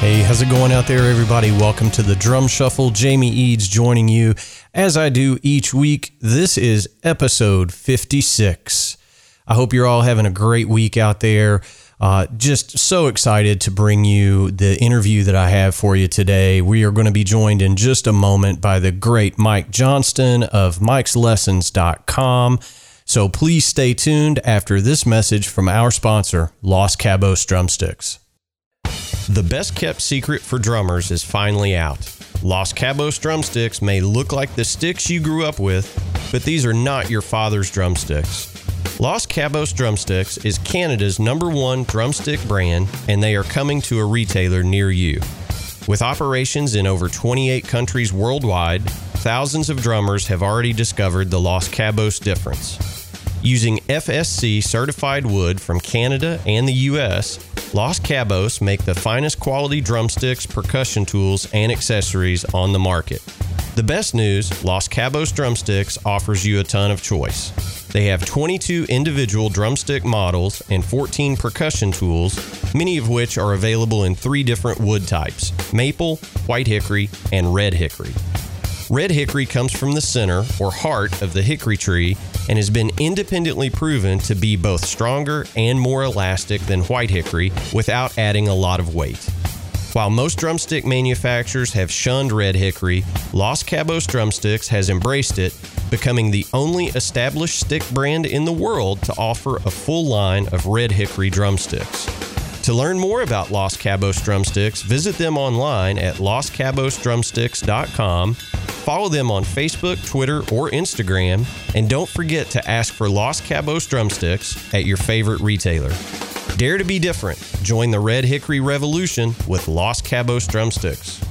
Hey, how's it going out there, everybody? Welcome to the Drum Shuffle. Jamie Eads joining you as I do each week. This is episode 56. I hope you're all having a great week out there. Just so excited to bring you the interview that I have for you today. We are going to be joined in just a moment by the great Mike Johnston of Mikeslessons.com. So please stay tuned after this message from our sponsor, Los Cabos Drumsticks. The best-kept secret for drummers is finally out. Los Cabos drumsticks may look like the sticks you grew up with, but these are not your father's drumsticks. Los Cabos Drumsticks is Canada's #1 drumstick brand, and they are coming to a retailer near you. With operations in over 28 countries worldwide, thousands of drummers have already discovered the Los Cabos difference. Using FSC certified wood from Canada and the U.S., Los Cabos make the finest quality drumsticks, percussion tools, and accessories on the market. The best news, Los Cabos Drumsticks offers you a ton of choice. They have 22 individual drumstick models and 14 percussion tools, many of which are available in 3 different wood types: maple, white hickory, and red hickory. Red hickory comes from the center or heart of the hickory tree and has been independently proven to be both stronger and more elastic than white hickory without adding a lot of weight. While most drumstick manufacturers have shunned red hickory, Los Cabos Drumsticks has embraced it, becoming the only established stick brand in the world to offer a full line of red hickory drumsticks. To learn more about Los Cabos Drumsticks, visit them online at loscabosdrumsticks.com. Follow them on Facebook, Twitter, or Instagram, and don't forget to ask for Los Cabos Drumsticks at your favorite retailer. Dare to be different. Join the Red Hickory Revolution with Los Cabos Drumsticks.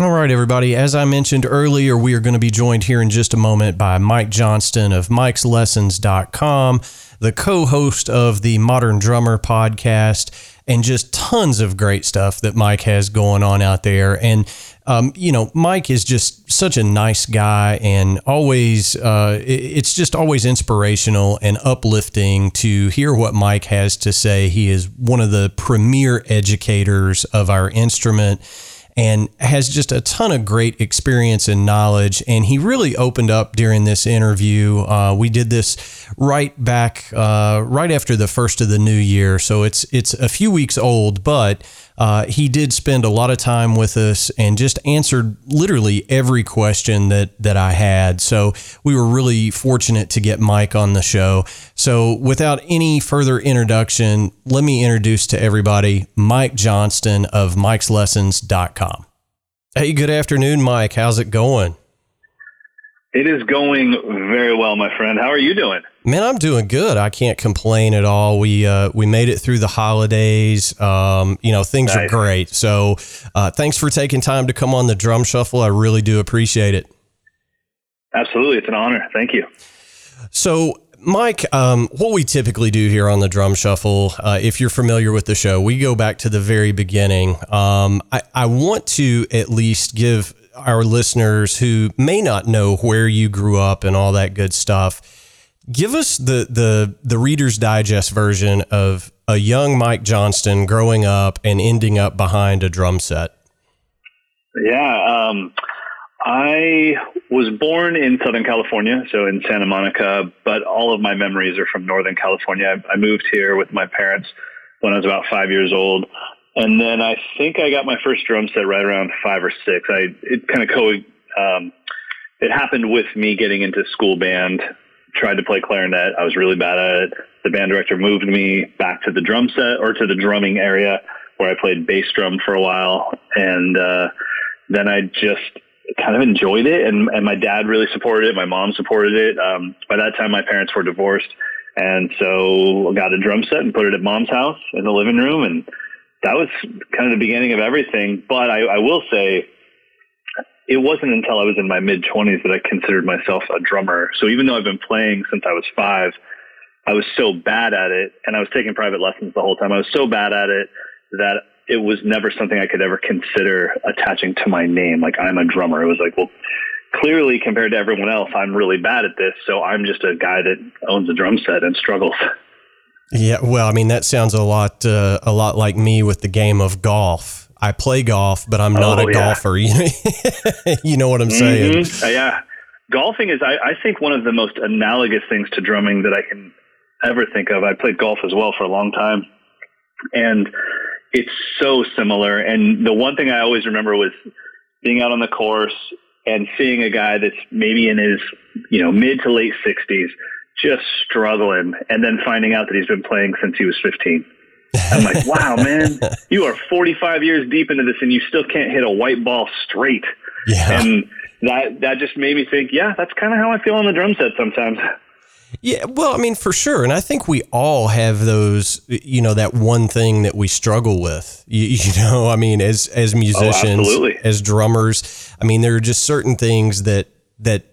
All right, everybody. As I mentioned earlier, we are going to be joined here in just a moment by Mike Johnston of Mikeslessons.com, the co-host of the Modern Drummer podcast, and just tons of great stuff that Mike has going on out there. And, Mike is just such a nice guy and always, it's just always inspirational and uplifting to hear what Mike has to say. He is one of the premier educators of our instrument and has just a ton of great experience and knowledge. And he really opened up during this interview. We did this right after the first of the new year. So it's a few weeks old, but he did spend a lot of time with us and just answered literally every question that I had. So we were really fortunate to get Mike on the show. So without any further introduction, let me introduce to everybody Mike Johnston of Mikeslessons.com. Hey, good afternoon, Mike. How's it going? It is going very well, my friend. How are you doing? Man, I'm doing good. I can't complain at all. We made it through the holidays. Things nice. Are great. So thanks for taking time to come on the Drum Shuffle. I really do appreciate it. Absolutely. It's an honor. Thank you. So, Mike, what we typically do here on the Drum Shuffle, if you're familiar with the show, we go back to the very beginning. I want to at least give our listeners who may not know where you grew up and all that good stuff, give us the Reader's Digest version of a young Mike Johnston growing up and ending up behind a drum set. Yeah, I was born in Southern California, so in Santa Monica, but all of my memories are from Northern California. I moved here with my parents when I was about 5 years old. And then I think I got my first drum set right around 5 or 6. It happened with me getting into school band, tried to play clarinet. I was really bad at it. The band director moved me back to the drum set or to the drumming area where I played bass drum for a while. And then I just kind of enjoyed it, and my dad really supported it. My mom supported it. By that time, my parents were divorced, and so I got a drum set and put it at mom's house in the living room, and that was kind of the beginning of everything. But I will say it wasn't until I was in my mid-20s that I considered myself a drummer. So even though I've been playing since I was 5, I was so bad at it, and I was taking private lessons the whole time. I was so bad at it that it was never something I could ever consider attaching to my name. Like, I'm a drummer. It was like, well, clearly compared to everyone else, I'm really bad at this. So I'm just a guy that owns a drum set and struggles. Yeah. Well, I mean, that sounds a lot like me with the game of golf. I play golf, but I'm not a golfer. You know what I'm saying? Yeah. Golfing is, I think, one of the most analogous things to drumming that I can ever think of. I played golf as well for a long time, and it's so similar. And the one thing I always remember was being out on the course and seeing a guy that's maybe in his, mid to late 60s, just struggling, and then finding out that he's been playing since he was 15. I'm like, wow, man, you are 45 years deep into this and you still can't hit a white ball straight. Yeah. And that just made me think, yeah, that's kind of how I feel on the drum set sometimes. Yeah, well, I mean, for sure. And I think we all have those, that one thing that we struggle with, I mean, as musicians, as drummers. I mean, there are just certain things that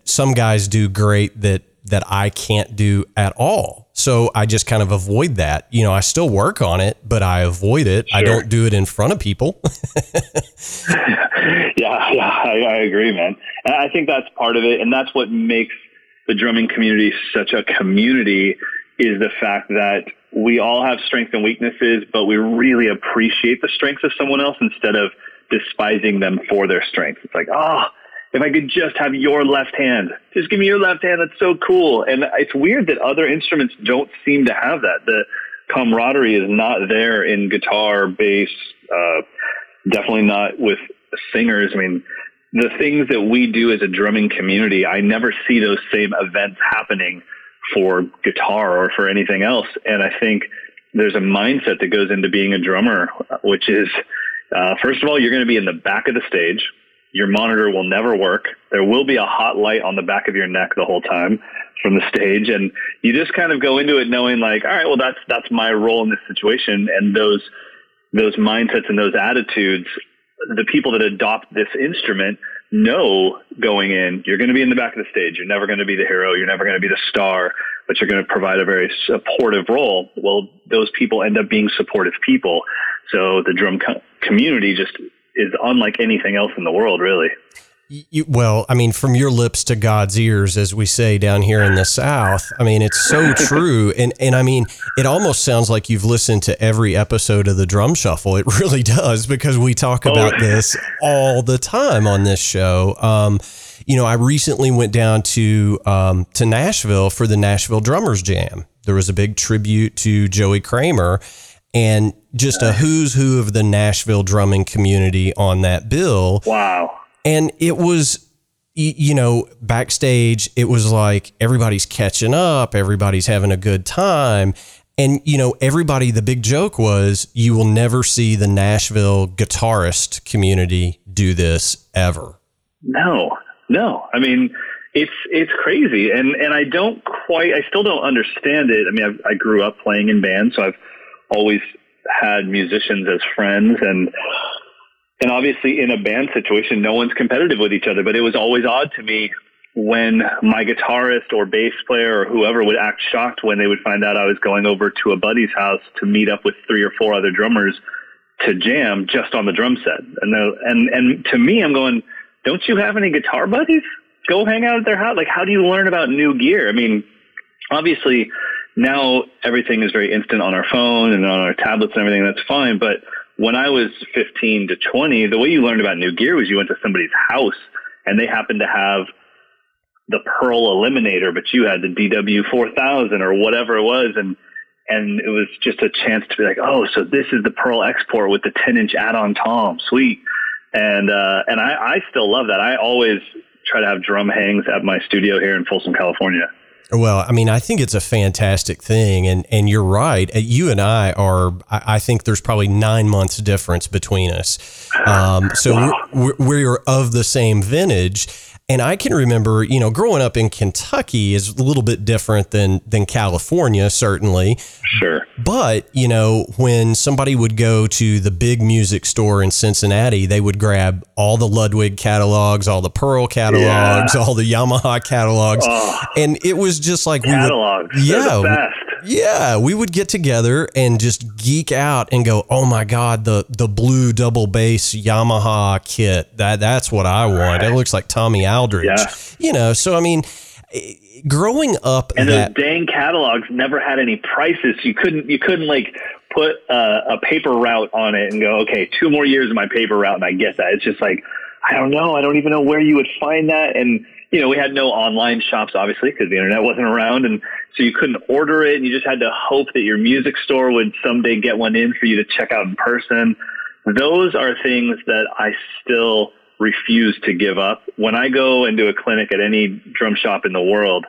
some guys do great that I can't do at all. So I just kind of avoid that. I still work on it, but I avoid it. Sure. I don't do it in front of people. Yeah, I agree, man. And I think that's part of it. And that's what makes the drumming community such a community, is the fact that we all have strengths and weaknesses, but we really appreciate the strengths of someone else instead of despising them for their strengths. It's like, if I could just have your left hand, just give me your left hand. That's so cool. And it's weird that other instruments don't seem to have that. The camaraderie is not there in guitar, bass, definitely not with singers. I mean, the things that we do as a drumming community, I never see those same events happening for guitar or for anything else. And I think there's a mindset that goes into being a drummer, which is, first of all, you're going to be in the back of the stage. Your monitor will never work. There will be a hot light on the back of your neck the whole time from the stage. And you just kind of go into it knowing, like, all right, well, that's my role in this situation. And those mindsets and those attitudes, the people that adopt this instrument know going in, you're going to be in the back of the stage. You're never going to be the hero. You're never going to be the star, but you're going to provide a very supportive role. Well, those people end up being supportive people. So the drum community just is unlike anything else in the world, really. Well, I mean, from your lips to God's ears, as we say down here in the South. I mean, it's so true. And I mean, it almost sounds like you've listened to every episode of the Drum Shuffle. It really does, because we talk about this all the time on this show. I recently went down to Nashville for the Nashville Drummers Jam. There was a big tribute to Joey Kramer, and just a who's who of the Nashville drumming community on that bill. Wow. And it was, backstage, it was like everybody's catching up, everybody's having a good time. And, everybody, the big joke was, you will never see the Nashville guitarist community do this ever. No. I mean, it's crazy. And I still don't understand it. I mean, I grew up playing in bands, so I've always had musicians as friends, and obviously in a band situation, no one's competitive with each other, but it was always odd to me when my guitarist or bass player or whoever would act shocked when they would find out I was going over to a buddy's house to meet up with 3 or 4 other drummers to jam just on the drum set. And to me, I'm going, don't you have any guitar buddies? Go hang out at their house. Like, how do you learn about new gear? I mean, obviously, now everything is very instant on our phone and on our tablets and everything. That's fine. But when I was 15 to 20, the way you learned about new gear was you went to somebody's house and they happened to have the Pearl Eliminator, but you had the DW4000 or whatever it was. And it was just a chance to be like, oh, so this is the Pearl Export with the 10-inch add-on tom. Sweet. And I still love that. I always try to have drum hangs at my studio here in Folsom, California. Well, I mean, I think it's a fantastic thing. And you're right. You and I are, I think there's probably 9 months difference between us. We're of the same vintage. And I can remember, you know, growing up in Kentucky is a little bit different than California, certainly. Sure. But, you know, when somebody would go to the big music store in Cincinnati, they would grab all the Ludwig catalogs, all the Pearl catalogs, all the Yamaha catalogs. Oh, and it was just like catalogs. We would get together and just geek out and go, oh, my God, the blue double bass Yamaha kit. That's what I want. Right. It looks like Tommy Allen. Aldridge, you know, so I mean, growing up, and those dang catalogs never had any prices. You couldn't like put a paper route on it and go, okay, 2 more years of my paper route, and I get that. It's just like, I don't know. I don't even know where you would find that. And you know, we had no online shops, obviously, because the internet wasn't around, and so you couldn't order it. And you just had to hope that your music store would someday get one in for you to check out in person. Those are things that I still refuse to give up. When I go and do a clinic at any drum shop in the world,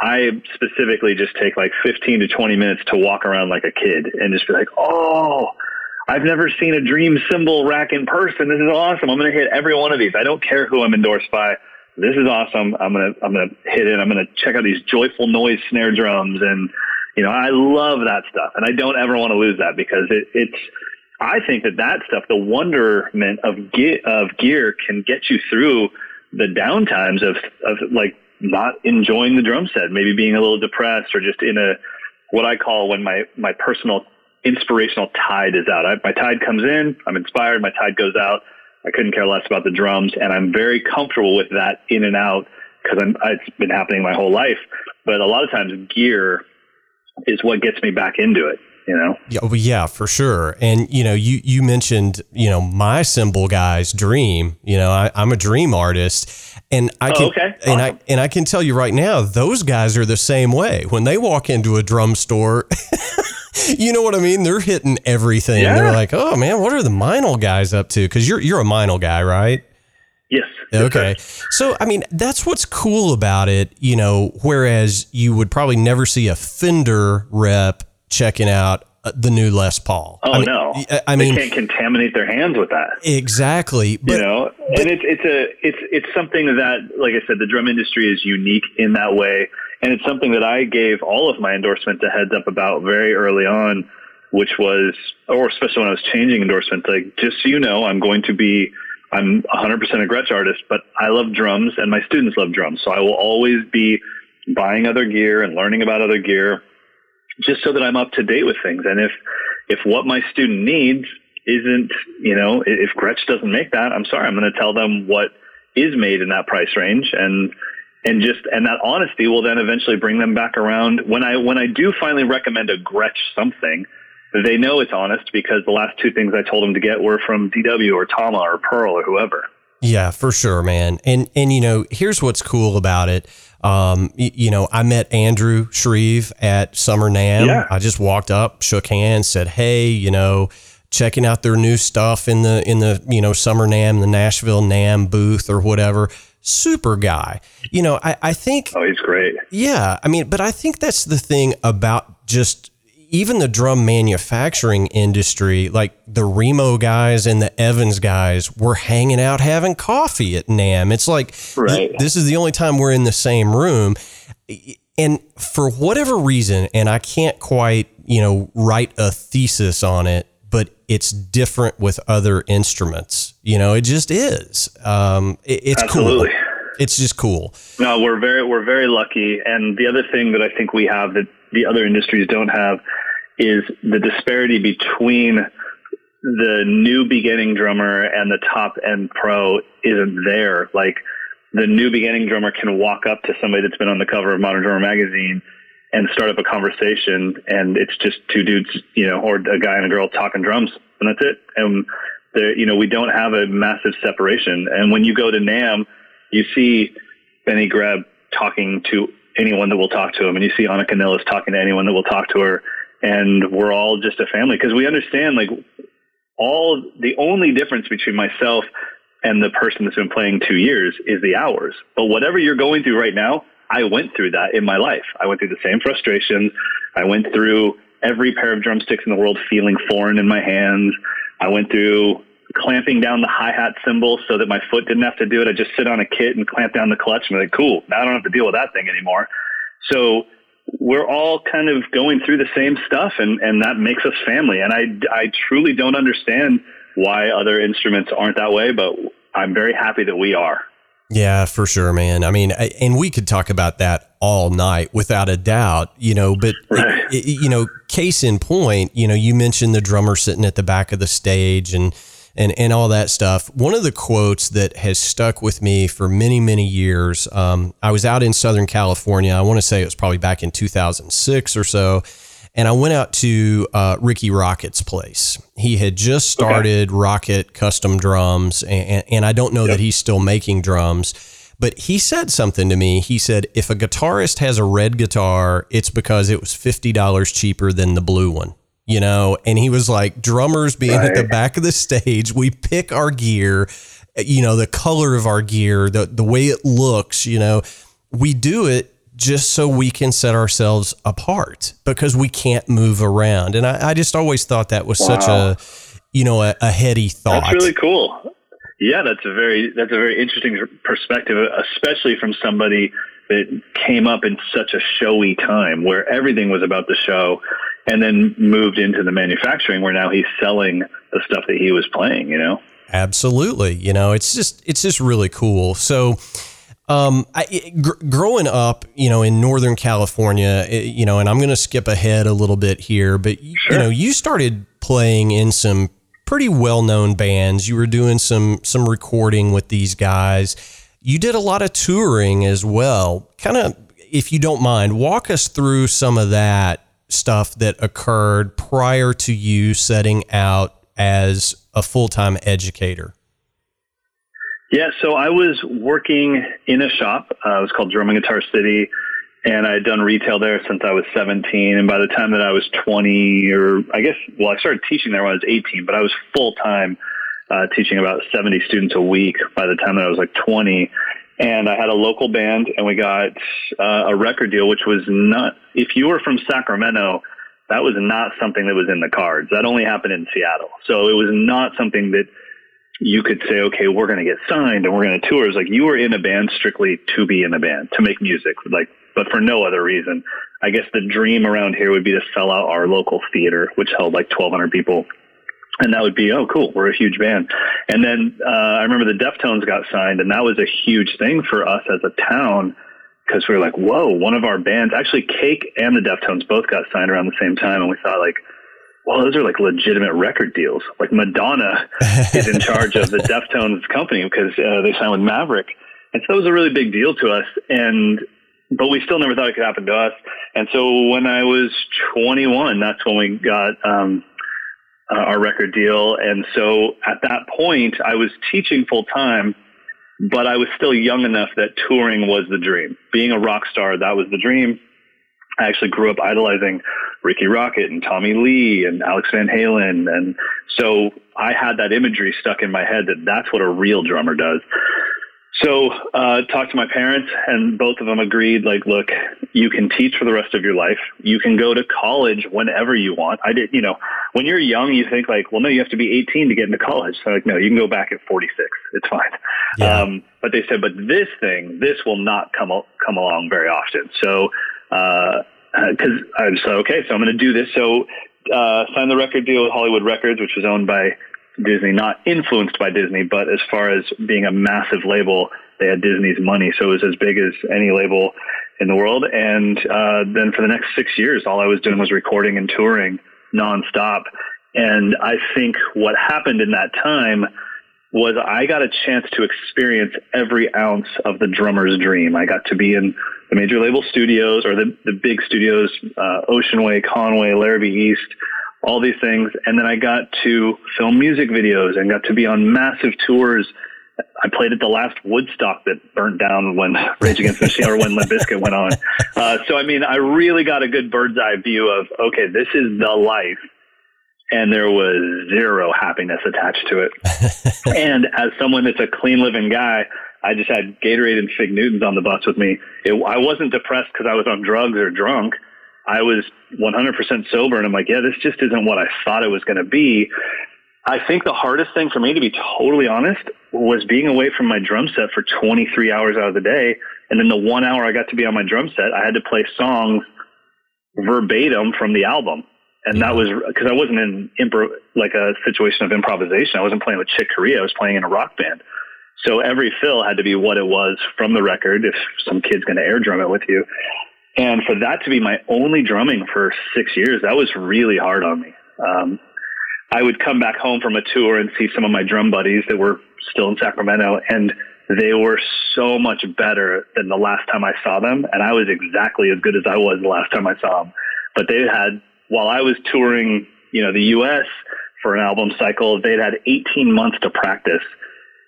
I specifically just take like 15 to 20 minutes to walk around like a kid and just be like, oh, I've never seen a Dream cymbal rack in person. This is awesome. I'm going to hit every one of these. I don't care who I'm endorsed by. This is awesome. I'm going to hit it. I'm going to check out these Joyful Noise snare drums. And, you know, I love that stuff. And I don't ever want to lose that because I think that stuff, the wonderment of gear, can get you through the downtimes of like not enjoying the drum set, maybe being a little depressed or just in a, what I call when my personal inspirational tide is out. My tide comes in, I'm inspired, my tide goes out. I couldn't care less about the drums, and I'm very comfortable with that in and out because it's been happening my whole life. But a lot of times gear is what gets me back into it. You know? Yeah, well, yeah, for sure. And, you know, you mentioned, you know, my cymbal guy's Dream. You know, I'm a Dream artist, and I can tell you right now, those guys are the same way. When they walk into a drum store, you know what I mean? They're hitting everything. Yeah. They're like, oh man, what are the Meinl guys up to? Because you're a Meinl guy, right? Yes. Okay. So, I mean, that's what's cool about it. You know, whereas you would probably never see a Fender rep checking out the new Les Paul. Oh, I mean, they can't contaminate their hands with that. Exactly. But, you know, and it's something that, like I said, the drum industry is unique in that way. And it's something that I gave all of my endorsements a heads up about very early on, which was, or especially when I was changing endorsements, like, just so you know, I'm 100% a Gretsch artist, but I love drums and my students love drums. So I will always be buying other gear and learning about other gear, just so that I'm up to date with things. And if what my student needs isn't, you know, if Gretsch doesn't make that, I'm sorry, I'm going to tell them what is made in that price range. And that honesty will then eventually bring them back around. When I do finally recommend a Gretsch something, they know it's honest because the last 2 things I told them to get were from DW or Tama or Pearl or whoever. Yeah, for sure, man. And, you know, here's what's cool about it. You know, I met Andrew Shreve at Summer NAMM. Yeah. I just walked up, shook hands, said, hey, you know, checking out their new stuff in the, you know, Summer NAMM, the Nashville NAMM booth or whatever. Super guy. You know, I think. Oh, he's great. Yeah. I mean, but I think that's the thing about just even the drum manufacturing industry, like the Remo guys and the Evans guys were hanging out having coffee at NAMM. It's like, right. This is the only time we're in the same room. And for whatever reason, and I can't quite, you know, write a thesis on it, but it's different with other instruments. You know, it just is. It's absolutely cool. It's just cool. No, we're very lucky. And the other thing that I think we have that the other industries don't have is the disparity between the new beginning drummer and the top end pro isn't there. Like the new beginning drummer can walk up to somebody that's been on the cover of Modern Drummer magazine and start up a conversation, and it's just 2 dudes, you know, or a guy and a girl talking drums, and that's it. And you know, we don't have a massive separation. And when you go to NAMM, you see Benny Greb talking to anyone that will talk to him, and you see Annika Nillis talking to anyone that will talk to her, and we're all just a family because we understand like all the only difference between myself and the person that's been playing 2 years is the hours. But whatever you're going through right now, I went through that in my life. I went through the same frustrations. I went through every pair of drumsticks in the world feeling foreign in my hands. I went through clamping down the hi-hat cymbal so that my foot didn't have to do it. I just sit on a kit and clamp down the clutch and be like, cool, now I don't have to deal with that thing anymore. So we're all kind of going through the same stuff, and that makes us family. And I truly don't understand why other instruments aren't that way, but I'm very happy that we are. Yeah, for sure, man. I mean, and we could talk about that all night without a doubt, you know, but, you know, case in point, you know, you mentioned the drummer sitting at the back of the stage and all that stuff. One of the quotes that has stuck with me for many, many years, I was out in Southern California. I want to say it was probably back in 2006 or so. And I went out to Ricky Rocket's place. He had just started Rocket Custom Drums, and I don't know that he's still making drums, but he said something to me. He said, if a guitarist has a red guitar, it's because it was $50 cheaper than the blue one, you know? And he was like, drummers being at the back of the stage, we pick our gear, you know, the color of our gear, the way it looks, you know, we do it just so we can set ourselves apart because we can't move around. And I just always thought that was such a, you know, a heady thought. That's really cool. Yeah, that's a very interesting perspective, especially from somebody that came up in such a showy time where everything was about the show and then moved into the manufacturing where now he's selling the stuff that he was playing, you know? Absolutely. You know, it's just really cool. So, growing up, you know, in Northern California, you know, and I'm going to skip ahead a little bit here, but you know, you started playing in some pretty well-known bands. You were doing some recording with these guys. You did a lot of touring as well. Kind of, if you don't mind, walk us through some of that stuff that occurred prior to you setting out as a full-time educator. Yeah, so I was working in a shop. It was called Drum and Guitar City, and I had done retail there since I was 17. And by the time that I was 20, I started teaching there when I was 18, but I was full-time teaching about 70 students a week by the time that I was like 20. And I had a local band, and we got a record deal, which was not, if you were from Sacramento, that was not something that was in the cards. That only happened in Seattle. So it was not something that you could say, okay, we're going to get signed and we're going to tour. It's like you were in a band strictly to be in a band, to make music, like, but for no other reason. I guess the dream around here would be to sell out our local theater, which held like 1,200 people. And that would be, oh, cool, we're a huge band. And then I remember the Deftones got signed, and that was a huge thing for us as a town because we were like, whoa, one of our bands, actually Cake and the Deftones both got signed around the same time. And we thought like, well, those are like legitimate record deals. Like Madonna is in charge of the Deftones company because they signed with Maverick. And so it was a really big deal to us. But we still never thought it could happen to us. And so when I was 21, that's when we got our record deal. And so at that point I was teaching full time, but I was still young enough that touring was the dream. Being a rock star, that was the dream. I actually grew up idolizing Ricky Rocket and Tommy Lee and Alex Van Halen. And so I had that imagery stuck in my head that that's what a real drummer does. So talked to my parents, and both of them agreed, like, look, you can teach for the rest of your life. You can go to college whenever you want. I did, you know, when you're young, you think like, well, no, you have to be 18 to get into college. So like, no, you can go back at 46. It's fine. Yeah. But they said, but this thing, this will not come along very often. So, because I just thought, okay, so I'm going to do this. So signed the record deal with Hollywood Records, which was owned by Disney, not influenced by Disney, but as far as being a massive label, they had Disney's money. So it was as big as any label in the world. And then for the next 6 years, all I was doing was recording and touring nonstop. And I think what happened in that time was I got a chance to experience every ounce of the drummer's dream. I got to be in the major label studios or the big studios, Oceanway, Conway, Larrabee East, all these things. And then I got to film music videos and got to be on massive tours. I played at the last Woodstock that burnt down when Rage Against the Machine or when Limp Bizkit went on. So, I mean, I really got a good bird's eye view of, okay, this is the life. And there was zero happiness attached to it. And as someone that's a clean living guy, I just had Gatorade and Fig Newtons on the bus with me. I wasn't depressed because I was on drugs or drunk. I was 100% sober, and I'm like, yeah, this just isn't what I thought it was going to be. I think the hardest thing for me, to be totally honest, was being away from my drum set for 23 hours out of the day. And then the 1 hour I got to be on my drum set, I had to play songs verbatim from the album. And that was because I wasn't in like a situation of improvisation. I wasn't playing with Chick Corea. I was playing in a rock band. So every fill had to be what it was from the record, if some kid's going to air drum it with you. And for that to be my only drumming for 6 years, that was really hard on me. I would come back home from a tour and see some of my drum buddies that were still in Sacramento, and they were so much better than the last time I saw them. And I was exactly as good as I was the last time I saw them. But they had, while I was touring, you know, the U.S. for an album cycle, they'd had 18 months to practice.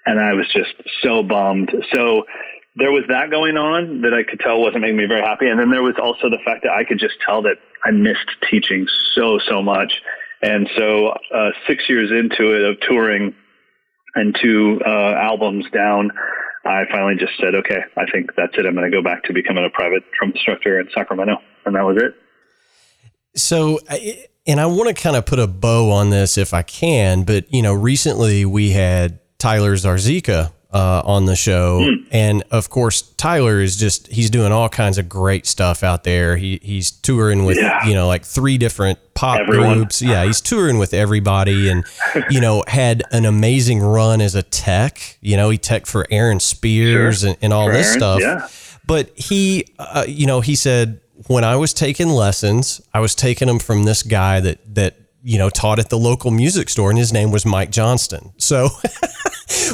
And I was just so bummed. So there was that going on that I could tell wasn't making me very happy. And then there was also the fact that I could just tell that I missed teaching so much. And so 6 years into it of touring and two albums down, I finally just said, okay, I think that's it. I'm going to go back to becoming a private drum instructor in Sacramento. And that was it. So, and I want to kind of put a bow on this if I can, but, you know, recently we had Tyler Zarzica on the show. And of course, Tyler is just, he's doing all kinds of great stuff out there. He's touring with, you know, like three different pop groups. Yeah. He's touring with everybody and, you know, had an amazing run as a tech, you know, he tech for Aaron Spears and all this stuff. Yeah. But he, you know, he said, when I was taking lessons, I was taking them from this guy that, you know, taught at the local music store, and his name was Mike Johnston. So,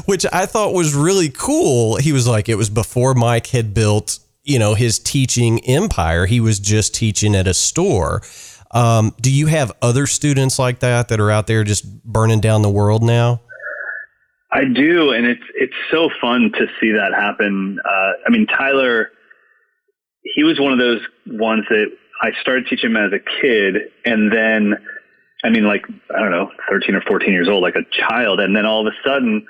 which I thought was really cool. He was like, it was before Mike had built, you know, his teaching empire. He was just teaching at a store. Do you have other students like that are out there just burning down the world now? I do. And it's so fun to see that happen. I mean, Tyler, he was one of those ones that I started teaching him as a kid, and then, I mean, like, I don't know, 13 or 14 years old, like a child. And then all of a sudden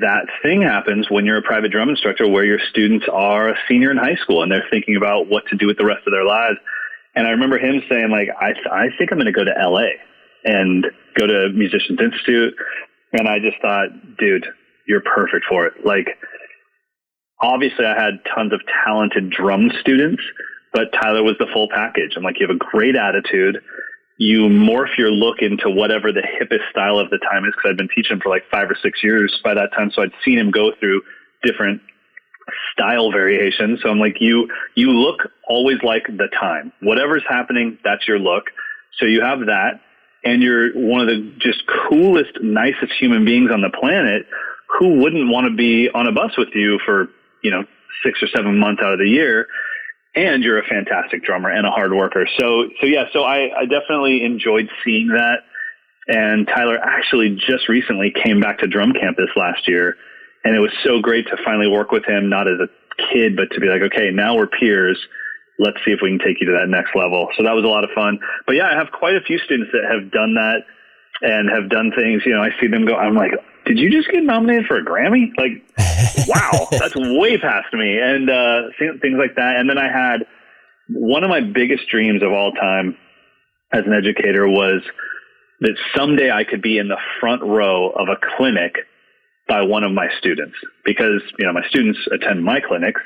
that thing happens when you're a private drum instructor where your students are a senior in high school and they're thinking about what to do with the rest of their lives. And I remember him saying, like, I think I'm going to go to LA and go to Musicians Institute. And I just thought, dude, you're perfect for it. Like, obviously I had tons of talented drum students, but Tyler was the full package. I'm like, you have a great attitude. You morph your look into whatever the hippest style of the time is, because I'd been teaching for like 5 or 6 years by that time. So I'd seen him go through different style variations. So I'm like, you look always like the time. Whatever's happening, that's your look. So you have that, and you're one of the just coolest, nicest human beings on the planet. Who wouldn't want to be on a bus with you for, you know, 6 or 7 months out of the year? And you're a fantastic drummer and a hard worker. So I definitely enjoyed seeing that. And Tyler actually just recently came back to drum camp this last year. And it was so great to finally work with him, not as a kid, but to be like, okay, now we're peers. Let's see if we can take you to that next level. So that was a lot of fun. But yeah, I have quite a few students that have done that and have done things, you know, I see them go, I'm like, did you just get nominated for a Grammy? Like, wow, that's way past me. And things like that. And then I had one of my biggest dreams of all time as an educator was that someday I could be in the front row of a clinic by one of my students, because, you know, my students attend my clinics,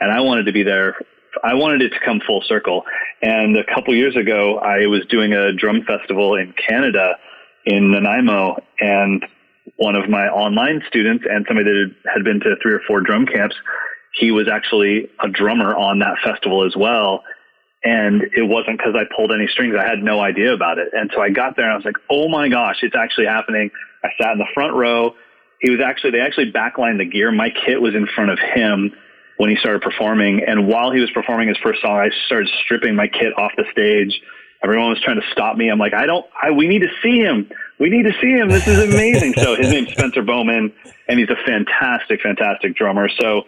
and I wanted to be there. I wanted it to come full circle. And a couple years ago, I was doing a drum festival in Canada in Nanaimo, and one of my online students and somebody that had been to 3 or 4 drum camps, he was actually a drummer on that festival as well. And it wasn't because I pulled any strings. I had no idea about it. And so I got there and I was like, oh my gosh, it's actually happening. I sat in the front row. They actually backlined the gear. My kit was in front of him when he started performing. And while he was performing his first song, I started stripping my kit off the stage. Everyone was trying to stop me. I'm like, we need to see him. We need to see him. This is amazing. So his name's Spencer Bowman, and he's a fantastic, fantastic drummer. So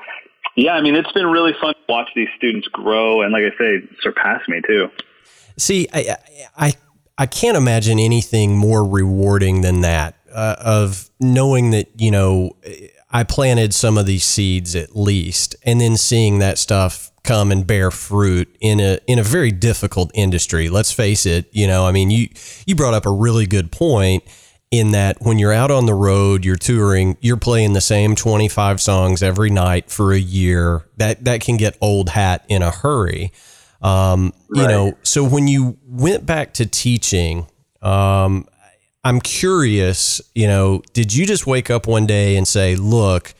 yeah, I mean, it's been really fun to watch these students grow. And like I say, surpass me too. See, I can't imagine anything more rewarding than that, of knowing that, you know, I planted some of these seeds at least, and then seeing that stuff come and bear fruit in a very difficult industry. Let's face it. You know, I mean, you brought up a really good point in that when you're out on the road, you're touring, you're playing the same 25 songs every night for a year. That can get old hat in a hurry. Right. You know, so when you went back to teaching, I'm curious, you know, did you just wake up one day and say, look,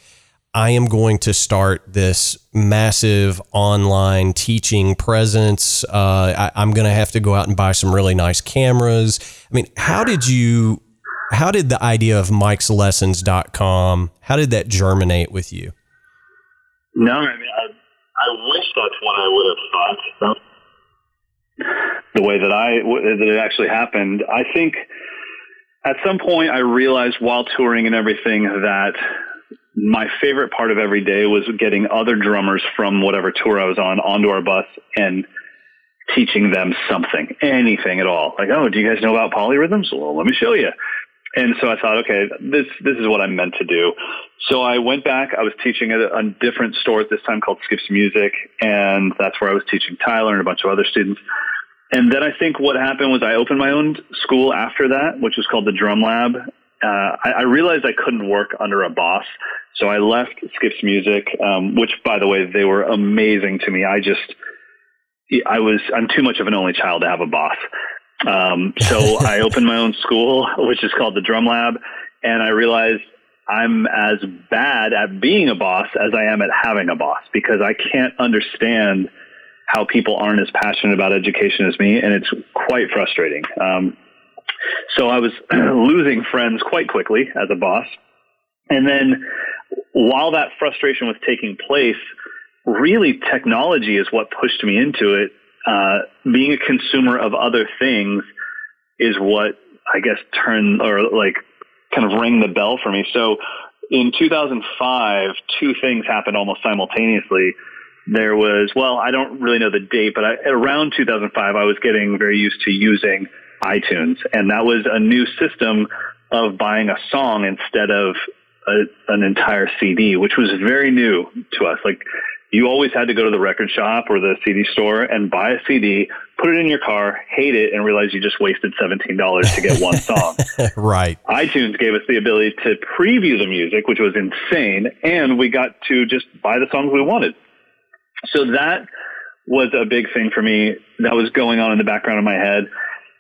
I am going to start this massive online teaching presence. I'm going to have to go out and buy some really nice cameras. I mean, how did the idea of Mikeslessons.com, how did that germinate with you? No, I mean, I wish that's what I would have thought. The way that it actually happened, I think. At some point, I realized while touring and everything that my favorite part of every day was getting other drummers from whatever tour I was on onto our bus and teaching them something, anything at all. Like, oh, do you guys know about polyrhythms? Well, let me show you. And so I thought, okay, this is what I'm meant to do. So I went back. I was teaching at a different store at this time called Skip's Music, and that's where I was teaching Tyler and a bunch of other students. And then I think what happened was I opened my own school after that, which was called the Drum Lab. I realized I couldn't work under a boss, so I left Skip's Music, which, by the way, they were amazing to me. I'm too much of an only child to have a boss. So I opened my own school, which is called the Drum Lab, and I realized I'm as bad at being a boss as I am at having a boss, because I can't understand how people aren't as passionate about education as me. And it's quite frustrating. So I was losing friends quite quickly as a boss. And then while that frustration was taking place, really technology is what pushed me into it. Being a consumer of other things is what I guess turned or like kind of rang the bell for me. So in 2005, two things happened almost simultaneously. There was, well, I don't really know the date, but around 2005, I was getting very used to using iTunes. And that was a new system of buying a song instead of an entire CD, which was very new to us. Like, you always had to go to the record shop or the CD store and buy a CD, put it in your car, hate it, and realize you just wasted $17 to get one song. Right. iTunes gave us the ability to preview the music, which was insane. And we got to just buy the songs we wanted. So that was a big thing for me that was going on in the background of my head.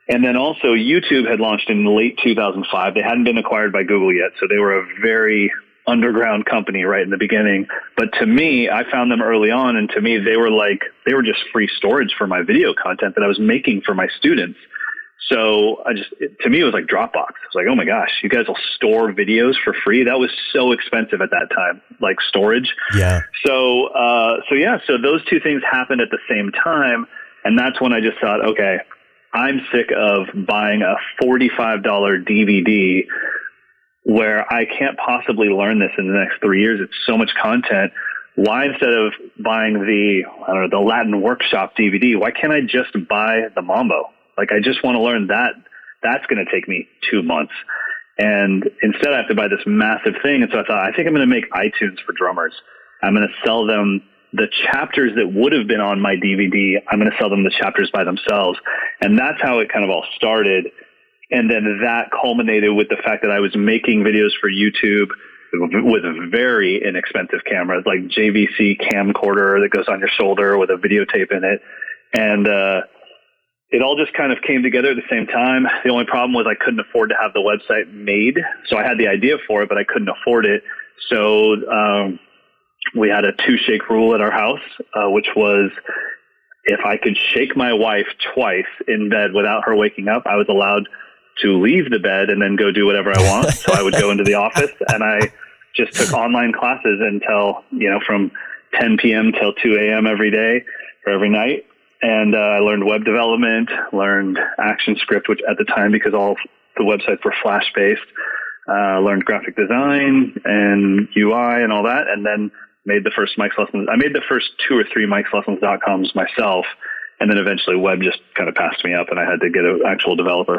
And then also YouTube had launched in late 2005. They hadn't been acquired by Google yet, so they were a very underground company right in the beginning. But to me, I found them early on, and to me, they were just free storage for my video content that I was making for my students. So to me, it was like Dropbox. I was like, oh my gosh, you guys will store videos for free. That was so expensive at that time, like storage. Yeah. So those two things happened at the same time. And that's when I just thought, okay, I'm sick of buying a $45 DVD where I can't possibly learn this in the next 3 years. It's so much content. Why, instead of buying the Latin Workshop DVD, why can't I just buy the Mambo? Like, I just want to learn that. That's going to take me 2 months. And instead, I have to buy this massive thing. And so I thought, I think I'm going to make iTunes for drummers. I'm going to sell them the chapters that would have been on my DVD. I'm going to sell them the chapters by themselves. And that's how it kind of all started. And then that culminated with the fact that I was making videos for YouTube with very inexpensive cameras, like JVC camcorder that goes on your shoulder with a videotape in it. And, it all just kind of came together at the same time. The only problem was I couldn't afford to have the website made. So I had the idea for it, but I couldn't afford it. So we had a two-shake rule at our house, which was if I could shake my wife twice in bed without her waking up, I was allowed to leave the bed and then go do whatever I want. So I would go into the office, and I just took online classes until, from 10 p.m. till 2 a.m. every day or every night. And I learned web development, learned ActionScript, which at the time, because all the websites were Flash-based, learned graphic design and UI and all that, and then made the first Mike's Lessons. I made the first two or three Mikeslessons.coms myself, and then eventually web just kind of passed me up, and I had to get an actual developer.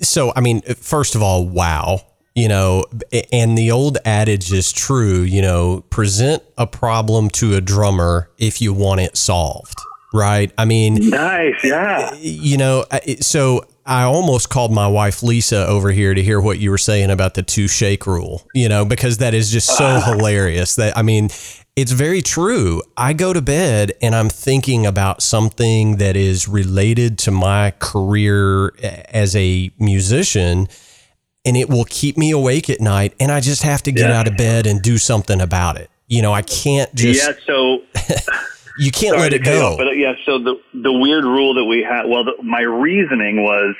So, I mean, first of all, wow. you know, and the old adage is true, you know, present a problem to a drummer if you want it solved. Right. I mean, nice. Yeah. You know, so I almost called my wife Lisa over here to hear what you were saying about the 2 shake rule, you know, because that is just so hilarious that, I mean, it's very true. I go to bed and I'm thinking about something that is related to my career as a musician, and it will keep me awake at night. And I just have to get out of bed and do something about it. You know, I can't just, you can't let it go. But yeah, so the weird rule that we had, well, my reasoning was,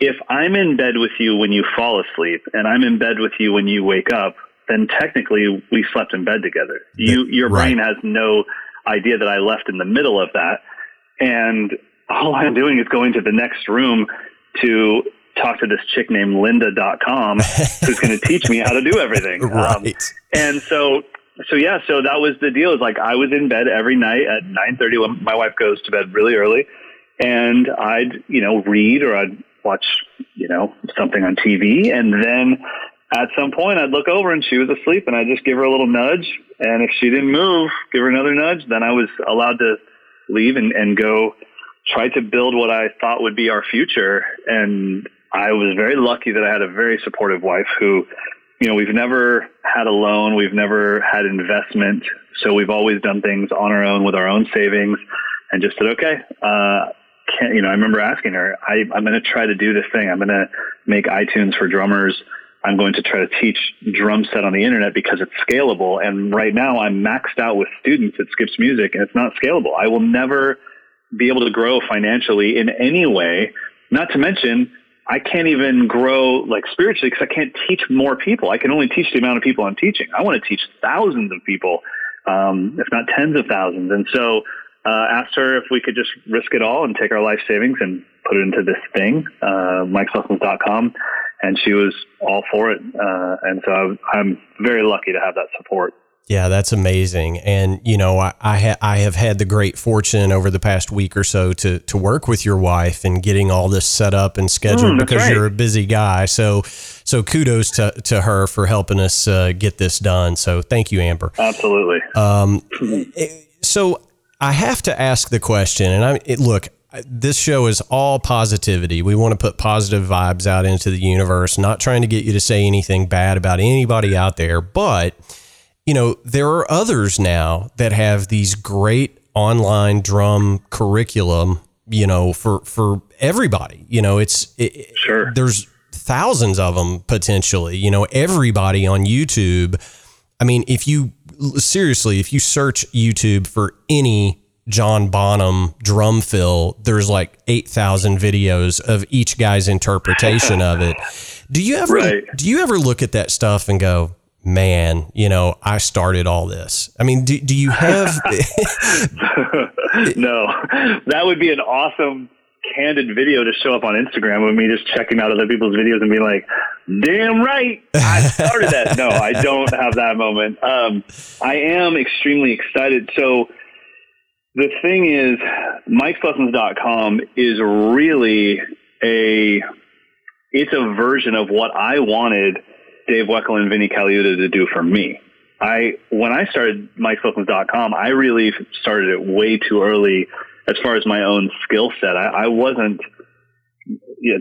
if I'm in bed with you when you fall asleep and I'm in bed with you when you wake up, then technically we slept in bed together. Your brain has no idea that I left in the middle of that. And all I'm doing is going to the next room to talk to this chick named Linda.com who's going to teach me how to do everything. And so yeah, so that was the deal. Is like I was in bed every night at 9:30 when my wife goes to bed really early, and I'd, you know, read or I'd watch, you know, something on TV, and then at some point I'd look over and she was asleep, and I'd just give her a little nudge, and if she didn't move, give her another nudge, then I was allowed to leave and go try to build what I thought would be our future. And I was very lucky that I had a very supportive wife who, you know, we've never had a loan. We've never had investment. So we've always done things on our own with our own savings, and just said, okay, can't, you know, I remember asking her, I'm going to try to do this thing. I'm going to make iTunes for drummers. I'm going to try to teach drum set on the internet because it's scalable. And right now I'm maxed out with students at Skip's Music, and it's not scalable. I will never be able to grow financially in any way, not to mention I can't even grow like spiritually because I can't teach more people. I can only teach the amount of people I'm teaching. I want to teach thousands of people, if not tens of thousands. And so asked her if we could just risk it all and take our life savings and put it into this thing, Mikeslessons.com. And she was all for it. And so I'm very lucky to have that support. Yeah, that's amazing. And, you know, I have had the great fortune over the past week or so to work with your wife and getting all this set up and scheduled because you're a busy guy. So kudos to her for helping us get this done. So thank you, Amber. Absolutely. So I have to ask the question, and look, this show is all positivity. We want to put positive vibes out into the universe, not trying to get you to say anything bad about anybody out there, but you know, there are others now that have these great online drum curriculum, you know, for everybody. You know, there's thousands of them potentially, you know, everybody on YouTube. I mean, if you search YouTube for any John Bonham drum fill, there's like 8,000 videos of each guy's interpretation of it. Do you ever look at that stuff and go, man, you know, I started all this? I mean, do you have... No, that would be an awesome candid video to show up on Instagram with me just checking out other people's videos and being like, damn right, I started that. No, I don't have that moment. I am extremely excited. So the thing is, Mikeslessons.com is really a version of what I wanted Dave Weckl and Vinnie Colaiuta to do for me. When I started Mikeslessons.com, I really started it way too early as far as my own skill set. I wasn't,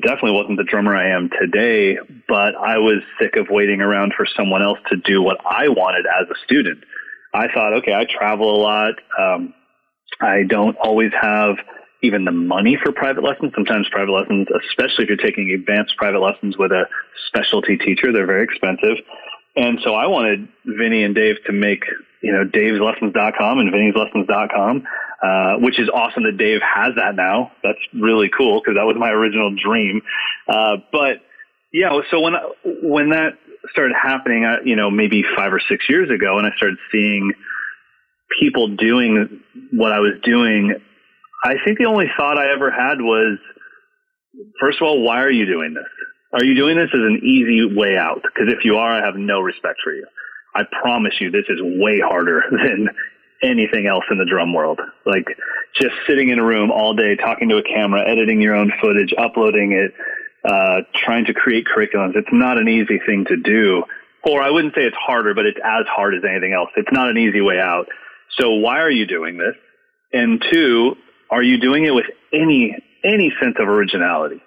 definitely wasn't the drummer I am today, but I was sick of waiting around for someone else to do what I wanted as a student. I thought, okay, I travel a lot. I don't always have even the money for private lessons. Sometimes private lessons, especially if you're taking advanced private lessons with a specialty teacher, they're very expensive. And so I wanted Vinny and Dave to make, you know, daveslessons.com and vinnieslessons.com, which is awesome that Dave has that now. That's really cool because that was my original dream. But yeah, so when that started happening, you know, maybe 5 or 6 years ago, and I started seeing people doing what I was doing, I think the only thought I ever had was, first of all, why are you doing this? Are you doing this as an easy way out? Because if you are, I have no respect for you. I promise you, this is way harder than anything else in the drum world. Like just sitting in a room all day, talking to a camera, editing your own footage, uploading it, trying to create curriculums. It's not an easy thing to do, or I wouldn't say it's harder, but it's as hard as anything else. It's not an easy way out. So why are you doing this? And two, are you doing it with any sense of originality?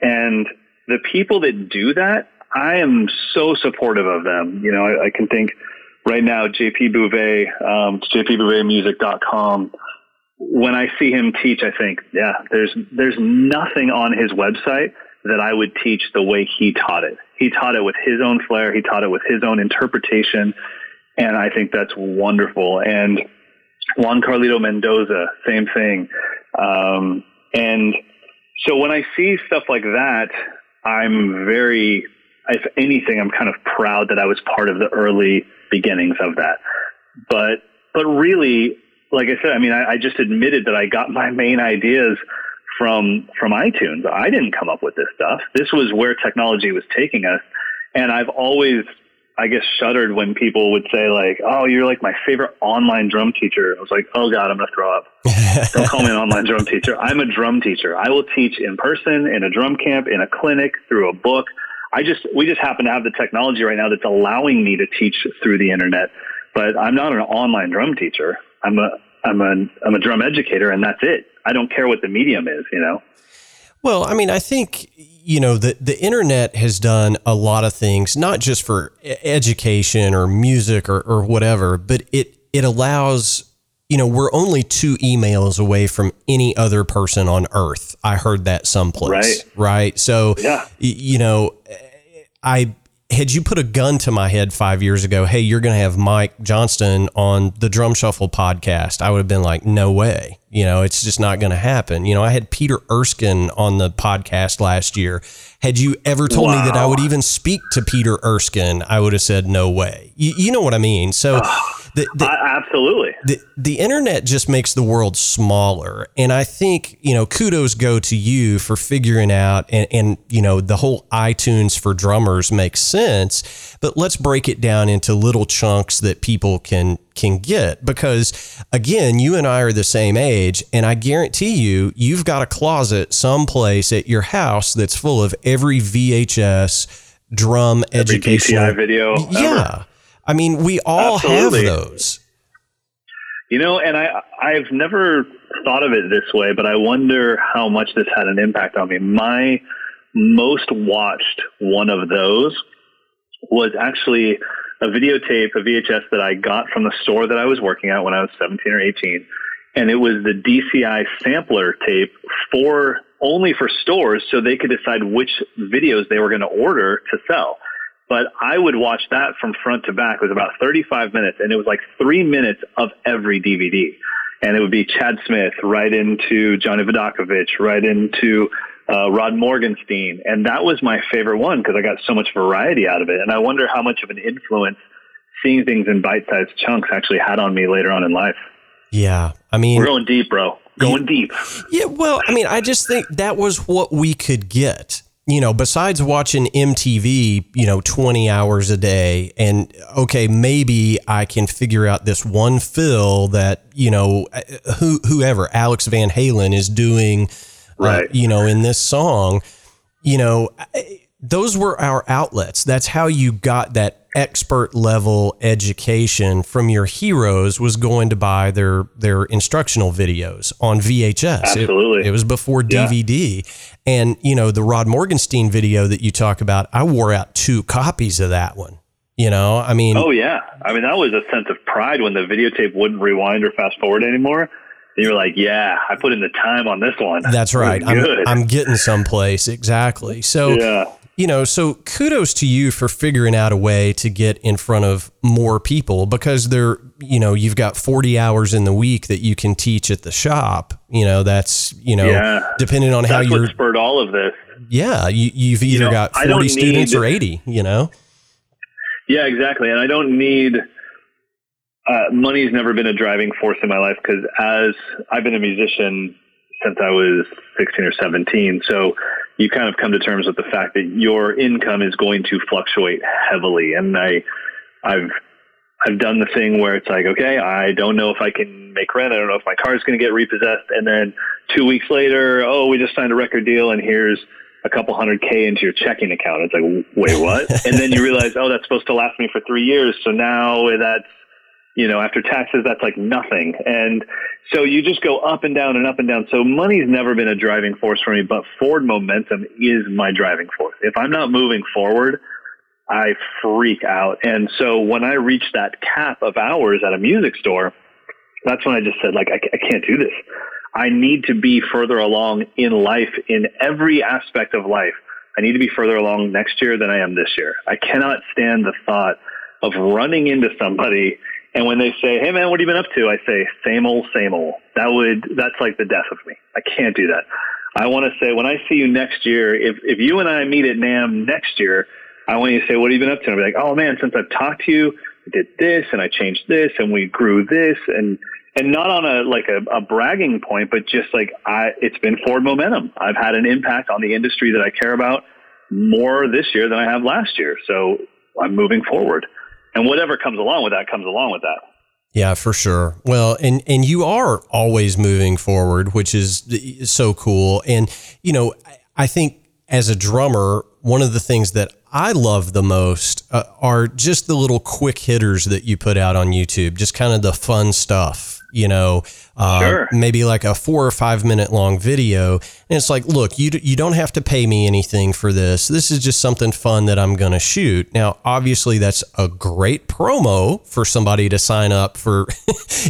And the people that do that, I am so supportive of them. You know, I can think right now, JP Bouvet, jpbouvetmusic.com. When I see him teach, I think, yeah, there's nothing on his website that I would teach the way he taught it. He taught it with his own flair. He taught it with his own interpretation. And I think that's wonderful. And Juan Carlito Mendoza, same thing. And so when I see stuff like that, I'm very, if anything, I'm kind of proud that I was part of the early beginnings of that. But really, like I said, I mean, I just admitted that I got my main ideas from iTunes. I didn't come up with this stuff. This was where technology was taking us. And I've always, I guess, shuddered when people would say like, oh, you're like my favorite online drum teacher. I was like, oh God, I'm going to throw up. Don't call me an online drum teacher. I'm a drum teacher. I will teach in person, in a drum camp, in a clinic, through a book. We just happen to have the technology right now that's allowing me to teach through the internet, but I'm not an online drum teacher. I'm a drum educator, and that's it. I don't care what the medium is, you know? Well, I mean, I think, you know, the internet has done a lot of things, not just for education or music or whatever, but it allows, you know, we're only 2 emails away from any other person on earth. I heard that someplace, right? So, yeah. You know, had you put a gun to my head 5 years ago, hey, you're going to have Mike Johnston on the Drum Shuffle podcast, I would have been like, no way. You know, it's just not going to happen. You know, I had Peter Erskine on the podcast last year. Had you ever told me that I would even speak to Peter Erskine, I would have said, no way. You know what I mean? So absolutely. The internet just makes the world smaller. And I think, you know, kudos go to you for figuring out and, you know, the whole iTunes for drummers makes sense, but let's break it down into little chunks that people can get, because again, you and I are the same age, and I guarantee you've got a closet someplace at your house that's full of every VHS drum education video. Yeah. Ever. I mean, we all Absolutely. Have those. You know, and I've never thought of it this way, but I wonder how much this had an impact on me. My most watched one of those was actually a videotape, a VHS that I got from the store that I was working at when I was 17 or 18. And it was the DCI sampler tape only for stores, so they could decide which videos they were going to order to sell. But I would watch that from front to back. It was about 35 minutes, and it was like 3 minutes of every DVD. And it would be Chad Smith, right into Johnny Vodakovich, right into Rod Morgenstein. And that was my favorite one because I got so much variety out of it. And I wonder how much of an influence seeing things in bite-sized chunks actually had on me later on in life. Yeah, I mean, we're going deep, bro. Going deep. Yeah, well, I mean, I just think that was what we could get. You know, besides watching MTV, you know, 20 hours a day, and okay, maybe I can figure out this one fill that, you know, whoever Alex Van Halen is doing, right? You know, in this song, you know, those were our outlets. That's how you got that expert level education from your heroes, was going to buy their instructional videos on VHS. Absolutely. It was before DVD. Yeah. And, you know, the Rod Morgenstein video that you talk about, I wore out 2 copies of that one, you know, I mean. Oh, yeah. I mean, that was a sense of pride when the videotape wouldn't rewind or fast forward anymore. And you were like, yeah, I put in the time on this one. That's right. I'm getting someplace. Exactly. So, yeah. You know, so kudos to you for figuring out a way to get in front of more people, because they're, you know, you've got 40 hours in the week that you can teach at the shop. You know, that's, you know, yeah. Depending on how you're spurred all of this. Yeah. You've either got 40 students or 80, you know? Yeah, exactly. And I don't need, money's never been a driving force in my life, because as I've been a musician since I was 16 or 17. So you kind of come to terms with the fact that your income is going to fluctuate heavily. And I've done the thing where it's like, okay, I don't know if I can make rent. I don't know if my car is going to get repossessed. And then 2 weeks later, oh, we just signed a record deal, and here's a couple $100K into your checking account. It's like, wait, what? And then you realize, oh, that's supposed to last me for 3 years. So now that's, you know, after taxes, that's like nothing. And so you just go up and down and up and down. So money's never been a driving force for me, but forward momentum is my driving force. If I'm not moving forward, I freak out. And so when I reached that cap of hours at a music store, that's when I just said, like, I can't do this. I need to be further along in life, in every aspect of life. I need to be further along next year than I am this year. I cannot stand the thought of running into somebody, and when they say, hey, man, what have you been up to? I say, same old, same old. That's like the death of me. I can't do that. I want to say, when I see you next year, if you and I meet at NAMM next year, I want you to say, what have you been up to? And I'll be like, oh, man, since I've talked to you, I did this, and I changed this, and we grew this, and not on a bragging point, but just like it's been forward momentum. I've had an impact on the industry that I care about more this year than I have last year. So I'm moving forward, and whatever comes along with that. Yeah, for sure. Well, and you are always moving forward, which is so cool. And, you know, I think as a drummer, one of the things that I love the most are just the little quick hitters that you put out on YouTube, just kind of the fun stuff. You know, sure. Maybe like a 4 or 5 minute long video. And it's like, look, you don't have to pay me anything for this. This is just something fun that I'm going to shoot. Now, obviously, that's a great promo for somebody to sign up for,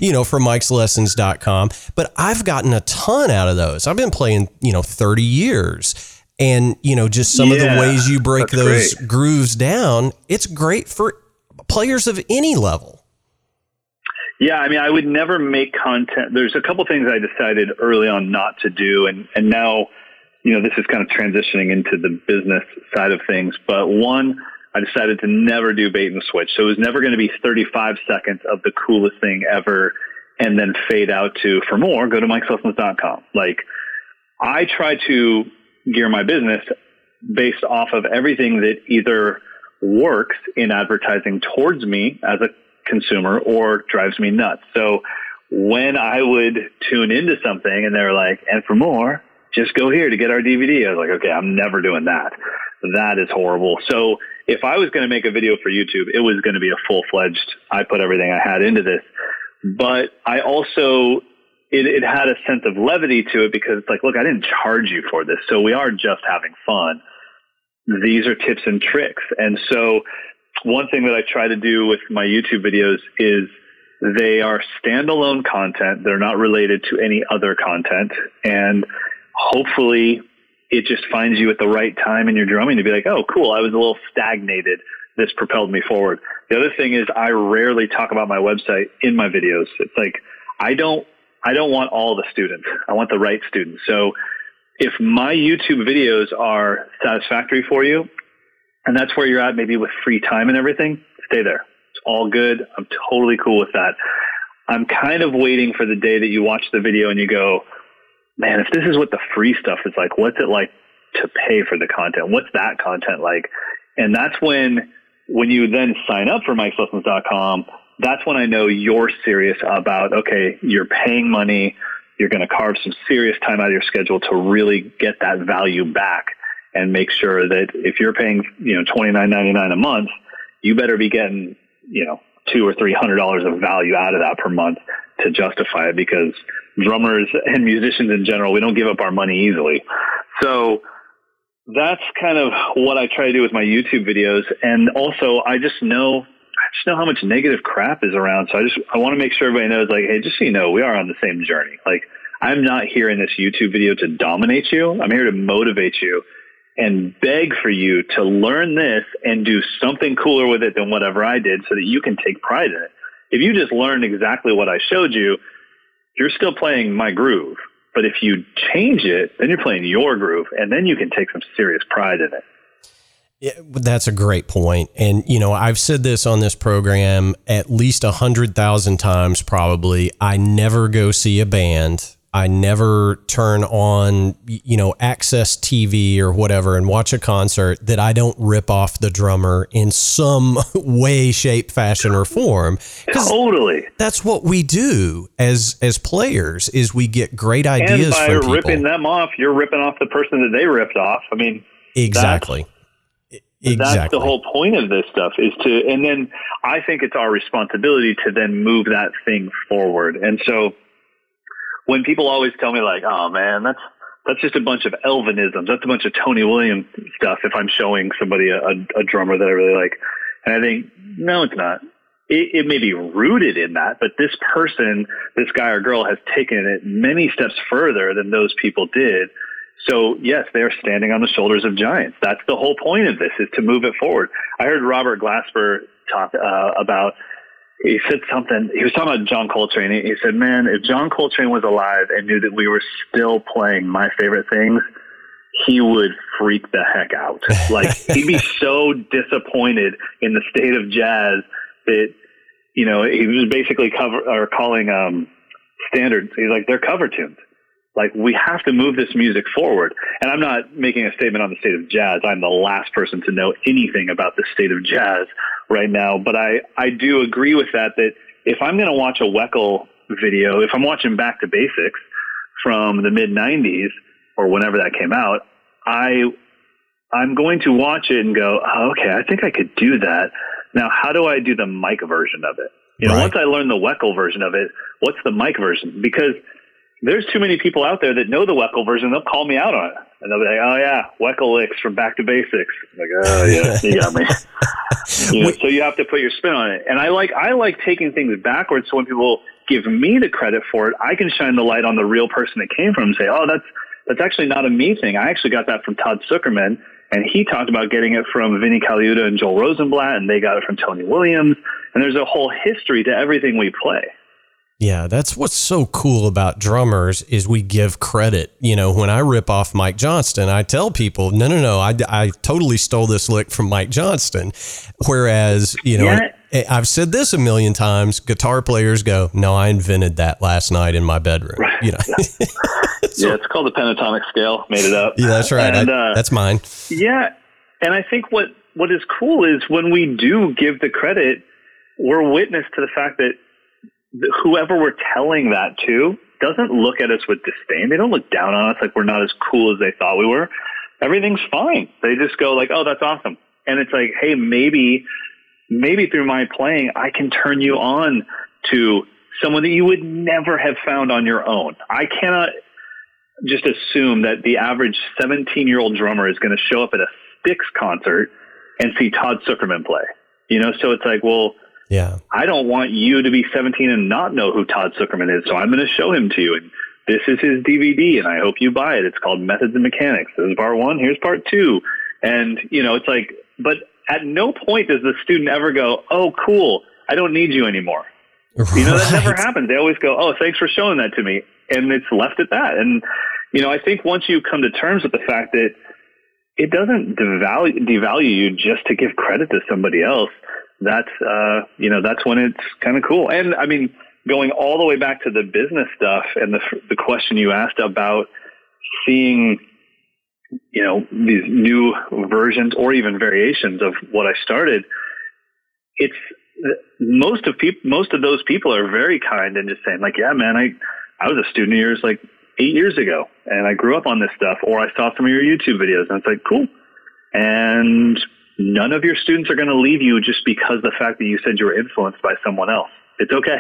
you know, for Mikeslessons.com. But I've gotten a ton out of those. I've been playing, 30 years. And, just some of the ways you break those grooves down, it's great for players of any level. Yeah, I mean, I would never make content. There's a couple things I decided early on not to do, and now, this is kind of transitioning into the business side of things. But one, I decided to never do bait and switch. So it was never going to be 35 seconds of the coolest thing ever and then fade out to, for more, go to Mikeslessons.com. Like, I try to gear my business based off of everything that either works in advertising towards me as a consumer or drives me nuts. So when I would tune into something and they're like, and for more, just go here to get our DVD. I was like, okay, I'm never doing that. That is horrible. So if I was going to make a video for YouTube, it was going to be a full-fledged, I put everything I had into this. But I also, it had a sense of levity to it because it's like, look, I didn't charge you for this. So we are just having fun. These are tips and tricks. And so one thing that I try to do with my YouTube videos is they are standalone content. They're not related to any other content. And hopefully it just finds you at the right time in your drumming to be like, oh, cool, I was a little stagnated. This propelled me forward. The other thing is I rarely talk about my website in my videos. It's like I don't want all the students. I want the right students. So if my YouTube videos are satisfactory for you, and that's where you're at maybe with free time and everything, stay there. It's all good. I'm totally cool with that. I'm kind of waiting for the day that you watch the video and you go, man, if this is what the free stuff is like, what's it like to pay for the content? What's that content like? And that's when you then sign up for Mikeslessons.com, that's when I know you're serious about, okay, you're paying money. You're going to carve some serious time out of your schedule to really get that value back. And make sure that if you're paying, $29.99 a month, you better be getting, $200 or $300 of value out of that per month to justify it. Because drummers and musicians in general, we don't give up our money easily. So that's kind of what I try to do with my YouTube videos. And also, I just know how much negative crap is around. So I want to make sure everybody knows, like, hey, just so you know, we are on the same journey. Like, I'm not here in this YouTube video to dominate you. I'm here to motivate you and beg for you to learn this and do something cooler with it than whatever I did so that you can take pride in it. If you just learned exactly what I showed you, you're still playing my groove. But if you change it, then you're playing your groove, and then you can take some serious pride in it. Yeah, that's a great point. And, I've said this on this program at least 100,000 times probably. I never go see a band. I never turn on, you know, Access TV or whatever and watch a concert that I don't rip off the drummer in some way, shape, fashion, or form. Totally. That's what we do as players, is we get great ideas from people. And by ripping them off, you're ripping off the person that they ripped off. I mean, exactly. That's the whole point of this stuff, is to, and then I think it's our responsibility to then move that thing forward. And so when people always tell me like, oh man, that's just a bunch of Elvinisms, that's a bunch of Tony Williams stuff, if I'm showing somebody a drummer that I really like, and I think, no, it's not. It may be rooted in that, but this person, this guy or girl, has taken it many steps further than those people did. So yes, they are standing on the shoulders of giants. That's the whole point of this, is to move it forward. I heard Robert Glasper talk about, he said something, he was talking about John Coltrane. He said, man, if John Coltrane was alive and knew that we were still playing My Favorite Things, he would freak the heck out. Like, he'd be so disappointed in the state of jazz that, you know, he was basically calling standards. He's like, they're cover tunes. Like, we have to move this music forward. And I'm not making a statement on the state of jazz. I'm the last person to know anything about the state of jazz right now. But I do agree with that if I'm going to watch a Weckl video, if I'm watching Back to Basics from the mid-90s or whenever that came out, I'm going to watch it and go, oh, okay, I think I could do that. Now, how do I do the mic version of it? You know, right. Once I learn the Weckl version of it, what's the mic version? Because there's too many people out there that know the Weckl version. They'll call me out on it. And they'll be like, oh, yeah, Weckl licks from Back to Basics. I'm like, oh, yeah, you got me. You know, so you have to put your spin on it. And I like taking things backwards, so when people give me the credit for it, I can shine the light on the real person it came from and say, oh, that's actually not a me thing. I actually got that from Todd Zuckerman, and he talked about getting it from Vinnie Colaiuta and Joel Rosenblatt, and they got it from Tony Williams. And there's a whole history to everything we play. Yeah, that's what's so cool about drummers, is we give credit. You know, when I rip off Mike Johnston, I tell people, no, I totally stole this lick from Mike Johnston. Whereas, you know, I've said this a million times, guitar players go, no, I invented that last night in my bedroom. Right. You know? So, yeah, it's called the pentatonic scale. Made it up. Yeah, that's right. And, that's mine. Yeah. And I think what is cool is when we do give the credit, we're witness to the fact that whoever we're telling that to doesn't look at us with disdain. They don't look down on us like we're not as cool as they thought we were. Everything's fine. They just go like, oh, that's awesome. And it's like, hey, maybe through my playing, I can turn you on to someone that you would never have found on your own. I cannot just assume that the average 17-year-old drummer is going to show up at a Styx concert and see Todd Zuckerman play. You know, so it's like, well, yeah, I don't want you to be 17 and not know who Todd Zuckerman is, so I'm going to show him to you. And this is his DVD, and I hope you buy it. It's called Methods and Mechanics. This is part one. Here's part two. And, you know, it's like, but at no point does the student ever go, oh, cool, I don't need you anymore. Right. You know, that never happens. They always go, oh, thanks for showing that to me. And it's left at that. And, you know, I think once you come to terms with the fact that it doesn't devalue you just to give credit to somebody else, that's when it's kind of cool. And I mean, going all the way back to the business stuff and the question you asked about seeing, you know, these new versions or even variations of what I started, it's most of those people are very kind and just saying like, yeah, man, I was a student of yours like 8 years ago and I grew up on this stuff, or I saw some of your YouTube videos, and it's like, cool. And none of your students are going to leave you just because the fact that you said you were influenced by someone else. It's okay.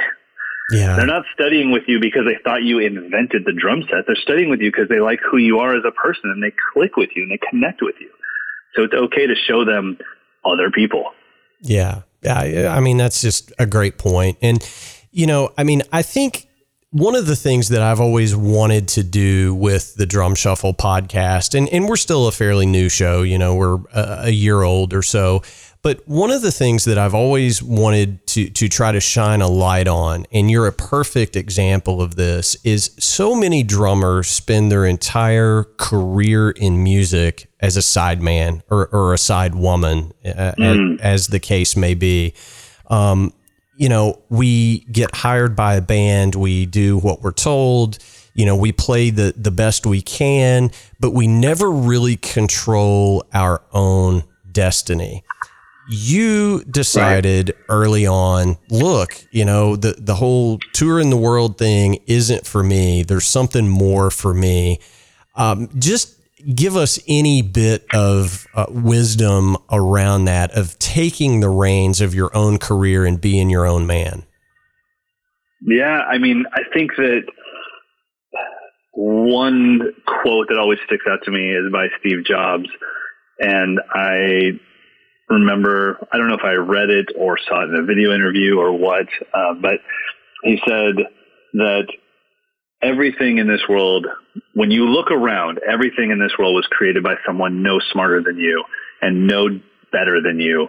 Yeah. They're not studying with you because they thought you invented the drum set. They're studying with you because they like who you are as a person, and they click with you and they connect with you. So it's okay to show them other people. Yeah. I mean, that's just a great point. And, you know, I mean, I think one of the things that I've always wanted to do with the Drum Shuffle podcast, and we're still a fairly new show, you know, we're a year old or so, but one of the things that I've always wanted to try to shine a light on, and you're a perfect example of this, is so many drummers spend their entire career in music as a sideman or a side woman, as the case may be. You know, we get hired by a band, we do what we're told, You know, we play the best we can, but we never really control our own destiny. You decided early on, look, you know, the whole tour in the world thing isn't for me. There's something more for me. Just give us any bit of wisdom around that, of taking the reins of your own career and being your own man. Yeah, I mean, I think that one quote that always sticks out to me is by Steve Jobs. And I remember, I don't know if I read it or saw it in a video interview or what, but he said that everything in this world, when you look around, everything in this world was created by someone no smarter than you and no better than you.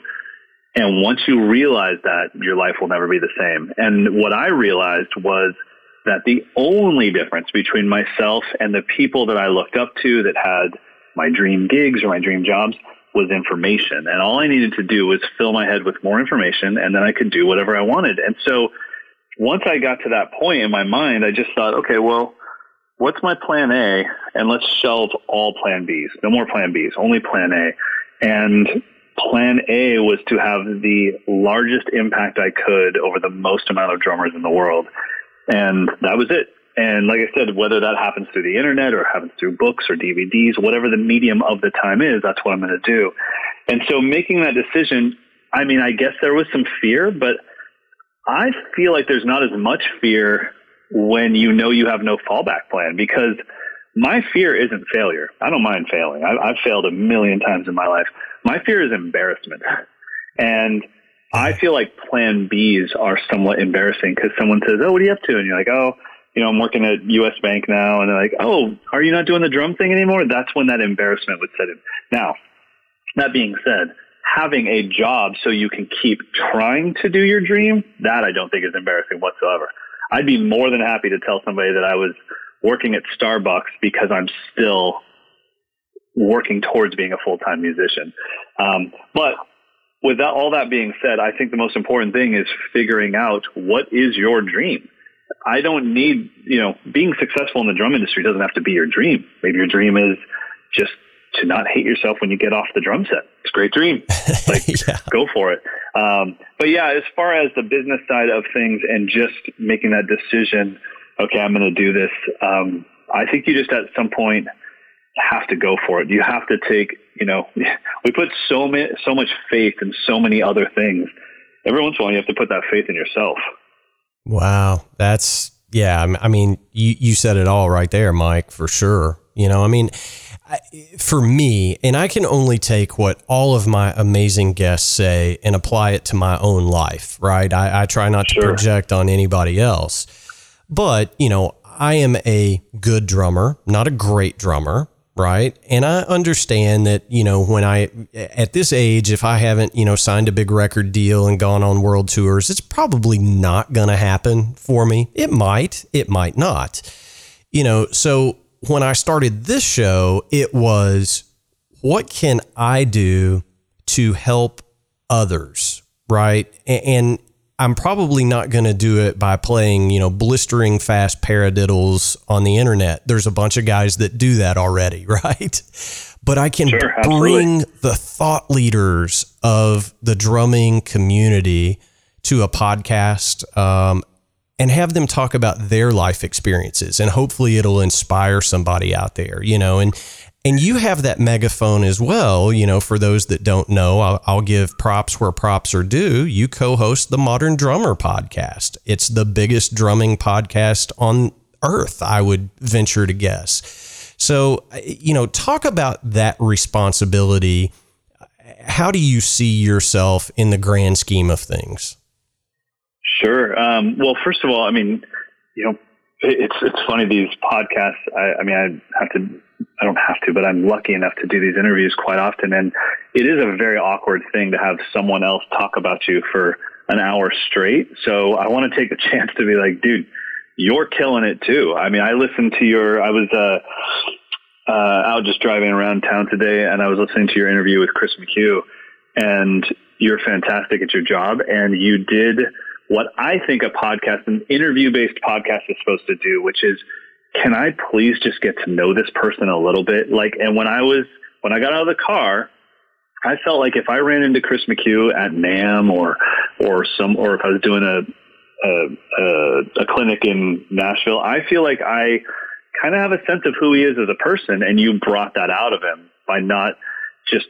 And once you realize that, your life will never be the same. And what I realized was that the only difference between myself and the people that I looked up to that had my dream gigs or my dream jobs was information. And all I needed to do was fill my head with more information, and then I could do whatever I wanted. And so once I got to that point in my mind, I just thought, okay, well, what's my plan A? And let's shelve all plan Bs. No more plan Bs, only plan A. And plan A was to have the largest impact I could over the most amount of drummers in the world. And that was it. And like I said, whether that happens through the internet or happens through books or DVDs, whatever the medium of the time is, that's what I'm going to do. And so making that decision, I mean, I guess there was some fear, but I feel like there's not as much fear when you know you have no fallback plan, because my fear isn't failure. I don't mind failing. I've failed a million times in my life. My fear is embarrassment. And I feel like plan Bs are somewhat embarrassing, because someone says, oh, what are you up to? And you're like, oh, you know, I'm working at U.S. Bank now. And they're like, oh, are you not doing the drum thing anymore? That's when that embarrassment would set in. Now, that being said, having a job so you can keep trying to do your dream, that I don't think is embarrassing whatsoever. I'd be more than happy to tell somebody that I was working at Starbucks because I'm still working towards being a full-time musician. But with that, all that being said, I think the most important thing is figuring out what is your dream. I don't need, you know, being successful in the drum industry doesn't have to be your dream. Maybe your dream is just to not hate yourself when you get off the drum set. It's a great dream. Like, yeah. Go for it. But yeah, as far as the business side of things and just making that decision, okay, I'm going to do this. I think you just at some point have to go for it. You have to take, you know, we put so much faith in so many other things. Every once in a while, you have to put that faith in yourself. Wow. That's, yeah. I mean, you said it all right there, Mike, for sure. You know, I mean, for me, and I can only take what all of my amazing guests say and apply it to my own life, right? I try not to project on anybody else, but you know, I am a good drummer, not a great drummer. Right. And I understand that, you know, when I, at this age, if I haven't, you know, signed a big record deal and gone on world tours, it's probably not going to happen for me. It might not, you know. So when I started this show, it was, what can I do to help others? Right. And I'm probably not going to do it by playing, you know, blistering fast paradiddles on the internet. There's a bunch of guys that do that already, right? But I can bring the thought leaders of the drumming community to a podcast and have them talk about their life experiences, and hopefully it'll inspire somebody out there, you know. And you have that megaphone as well, you know. For those that don't know, I'll give props where props are due. You co-host the Modern Drummer podcast. It's the biggest drumming podcast on earth, I would venture to guess. So, you know, talk about that responsibility. How do you see yourself in the grand scheme of things? Sure. Well, first of all, I mean, you know, it's funny, these podcasts. I mean, I'm lucky enough to do these interviews quite often. And it is a very awkward thing to have someone else talk about you for an hour straight. So I want to take a chance to be like, dude, you're killing it too. I mean, I listened to I was out just driving around town today, and I was listening to your interview with Chris McHugh, and you're fantastic at your job. And you did what I think an interview-based podcast is supposed to do, which is can I please just get to know this person a little bit? Like, and when I got out of the car, I felt like if I ran into Chris McHugh at NAMM or if I was doing a clinic in Nashville, I feel like I kind of have a sense of who he is as a person. And you brought that out of him by not just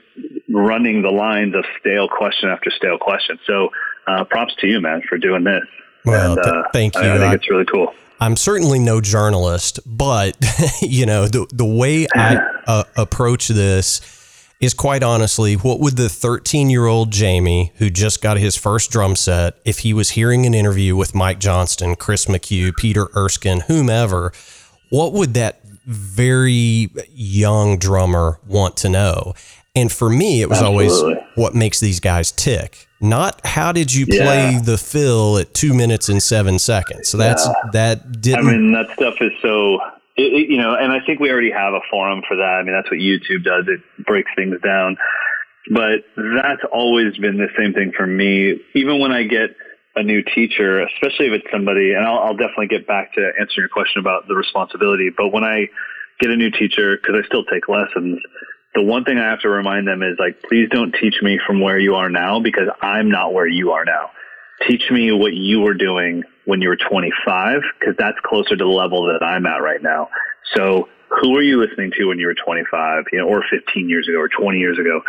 running the lines of stale question after stale question. So, props to you, man, for doing this. Well, and, thank you. I think it's really cool. I'm certainly no journalist, but you know, the way I approach this is quite honestly, what would the 13-year-old Jamie, who just got his first drum set, if he was hearing an interview with Mike Johnston, Chris McHugh, Peter Erskine, whomever, what would that very young drummer want to know? And for me, it was always what makes these guys tick, not how did you play the fill at 2 minutes and 7 seconds. So that's I mean, that stuff is so... you know, and I think we already have a forum for that. I mean, that's what YouTube does. It breaks things down. But that's always been the same thing for me. Even when I get a new teacher, especially if it's somebody, and I'll definitely get back to answering your question about the responsibility. But when I get a new teacher, because I still take lessons, the one thing I have to remind them is like, please don't teach me from where you are now, because I'm not where you are now. Teach me what you were doing when you were 25, because that's closer to the level that I'm at right now. So who were you listening to when you were 25, you know, or 15 years ago or 20 years ago?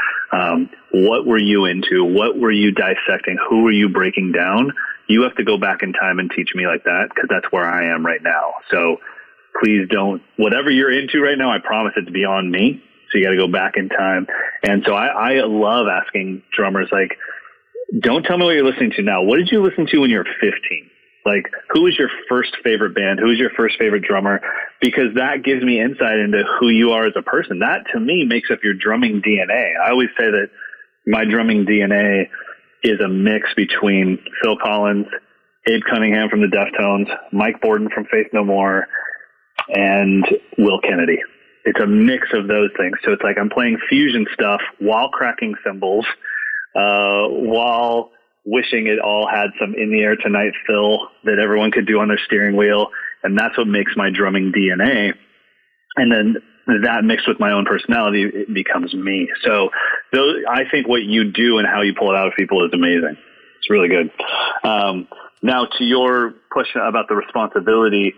What were you into? What were you dissecting? Who were you breaking down? You have to go back in time and teach me like that, because that's where I am right now. So please don't, whatever you're into right now, I promise it's beyond me. So you got to go back in time. And so I love asking drummers, like, don't tell me what you're listening to now. What did you listen to when you were 15? Like, who was your first favorite band? Who was your first favorite drummer? Because that gives me insight into who you are as a person. That, to me, makes up your drumming DNA. I always say that my drumming DNA is a mix between Phil Collins, Abe Cunningham from the Deftones, Mike Borden from Faith No More, and Will Kennedy. It's a mix of those things. So it's like I'm playing fusion stuff while cracking cymbals, while wishing it all had some in the air tonight fill that everyone could do on their steering wheel. And that's what makes my drumming DNA. And then that mixed with my own personality, it becomes me. So those, I think what you do and how you pull it out of people is amazing. It's really good. Now to your question about the responsibility.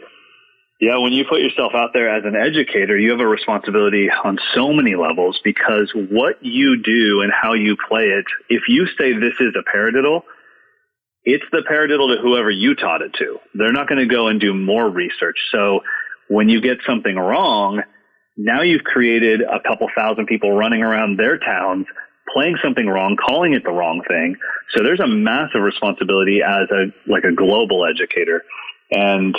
Yeah. When you put yourself out there as an educator, you have a responsibility on so many levels, because what you do and how you play it, if you say this is a paradiddle, it's the paradiddle to whoever you taught it to. They're not going to go and do more research. So when you get something wrong, now you've created a couple thousand people running around their towns playing something wrong, calling it the wrong thing. So there's a massive responsibility as a global educator. And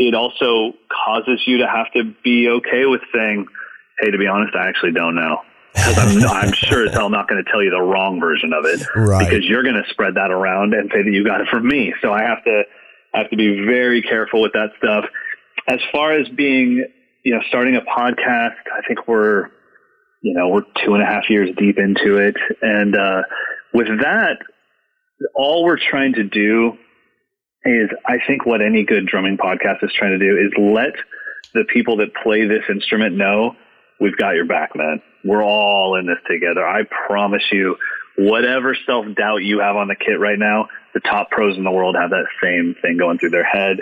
it also causes you to have to be okay with saying, hey, to be honest, I actually don't know. Because I'm sure as hell not going to tell you the wrong version of it. Right. Because you're going to spread that around and say that you got it from me. So I have to be very careful with that stuff. As far as being, you know, starting a podcast, I think we're 2.5 years deep into it. And with that, all we're trying to do is, I think what any good drumming podcast is trying to do is let the people that play this instrument know we've got your back, man. We're all in this together. I promise you, whatever self-doubt you have on the kit right now, the top pros in the world have that same thing going through their head.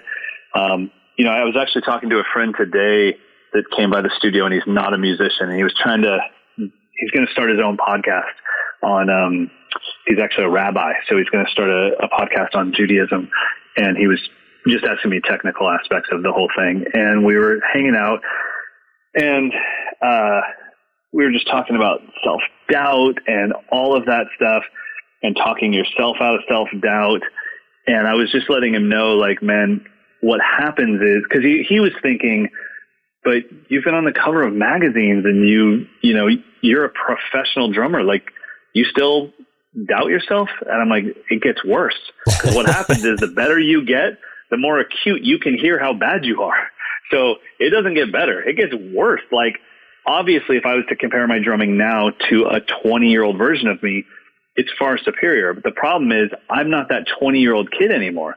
You know, I was actually talking to a friend today that came by the studio, and he's not a musician, and he was he's going to start his own podcast on, he's actually a rabbi. So he's going to start a podcast on Judaism. And he was just asking me technical aspects of the whole thing. And we were hanging out, and we were just talking about self-doubt and all of that stuff, and talking yourself out of self-doubt. And I was just letting him know, like, man, what happens is, because he was thinking, but you've been on the cover of magazines, and you know, you're a professional drummer. Like, you still doubt yourself? And I'm like, it gets worse. Because what happens is, the better you get, the more acute you can hear how bad you are. So it doesn't get better. It gets worse. Like, obviously, if I was to compare my drumming now to a 20-year-old version of me, it's far superior. But the problem is, I'm not that 20-year-old kid anymore.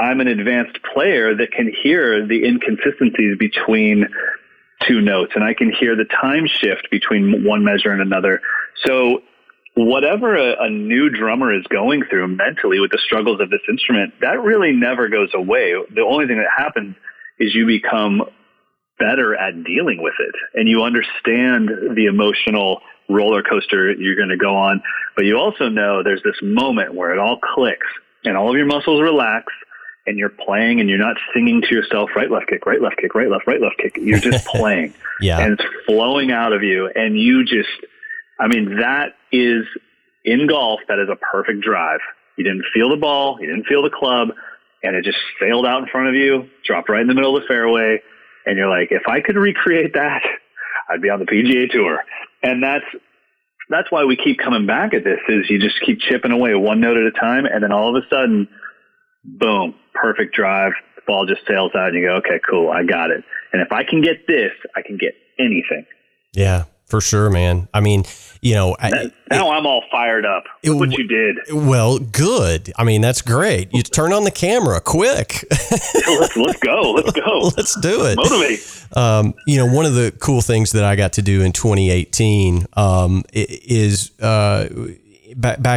I'm an advanced player that can hear the inconsistencies between two notes, and I can hear the time shift between one measure and another. So whatever a new drummer is going through mentally with the struggles of this instrument, that really never goes away. The only thing that happens is you become better at dealing with it, and you understand the emotional roller coaster you're going to go on. But you also know there's this moment where it all clicks and all of your muscles relax, and you're playing, and you're not singing to yourself, right, left kick, right, left kick, right, left, right, left kick. You're just playing. Yeah. And it's flowing out of you. And you just, I mean, that is, in golf, that is a perfect drive. You didn't feel the ball. You didn't feel the club. And it just sailed out in front of you, dropped right in the middle of the fairway. And you're like, if I could recreate that, I'd be on the PGA Tour. And that's why we keep coming back at this, is you just keep chipping away one note at a time. And then all of a sudden, boom, perfect drive. The ball just sails out and you go, okay, cool, I got it. And if I can get this, I can get anything. Yeah, for sure, man. I mean, you know, now I'm all fired up. What you did. Well, good. I mean, that's great. You turn on the camera quick. Let's go. Let's do it. Motivate. You know, one of the cool things that I got to do in 2018 is back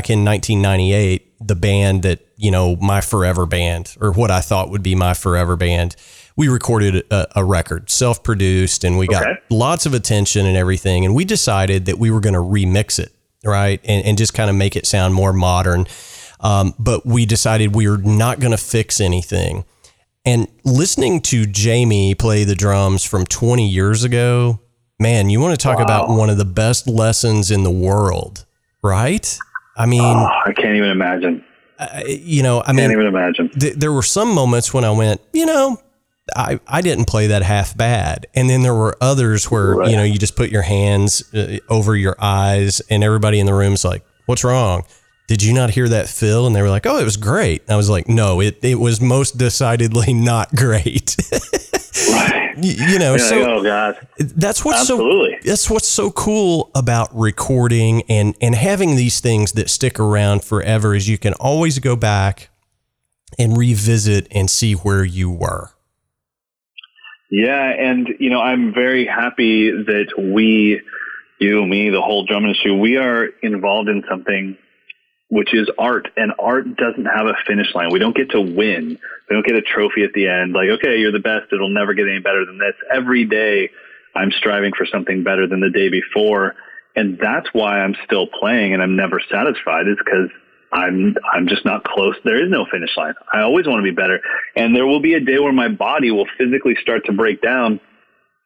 in 1998, the band that, you know, my forever band, or what I thought would be my forever band, we recorded a record, self-produced, and we got lots of attention and everything. And we decided that we were going to remix it, right? And just kind of make it sound more modern. But we decided we were not going to fix anything. And listening to Jamie play the drums from 20 years ago, man, you want to talk about one of the best lessons in the world, right? I mean, I can't even imagine. Can't even imagine. There were some moments when I went, you know, I didn't play that half bad. And then there were others where, you know, you just put your hands over your eyes and everybody in the room's like, what's wrong? Did you not hear that fill? And they were like, oh, it was great. And I was like, no, it was most decidedly not great. Right. You know, so like, oh God. That's what's so cool about recording and having these things that stick around forever is you can always go back and revisit and see where you were. Yeah. And, you know, I'm very happy that we, you, me, the whole drum industry, we are involved in something which is art, and art doesn't have a finish line. We don't get to win. We don't get a trophy at the end. Like, okay, you're the best. It'll never get any better than this. Every day I'm striving for something better than the day before. And that's why I'm still playing and I'm never satisfied, is because I'm just not close. There is no finish line. I always want to be better. And there will be a day where my body will physically start to break down.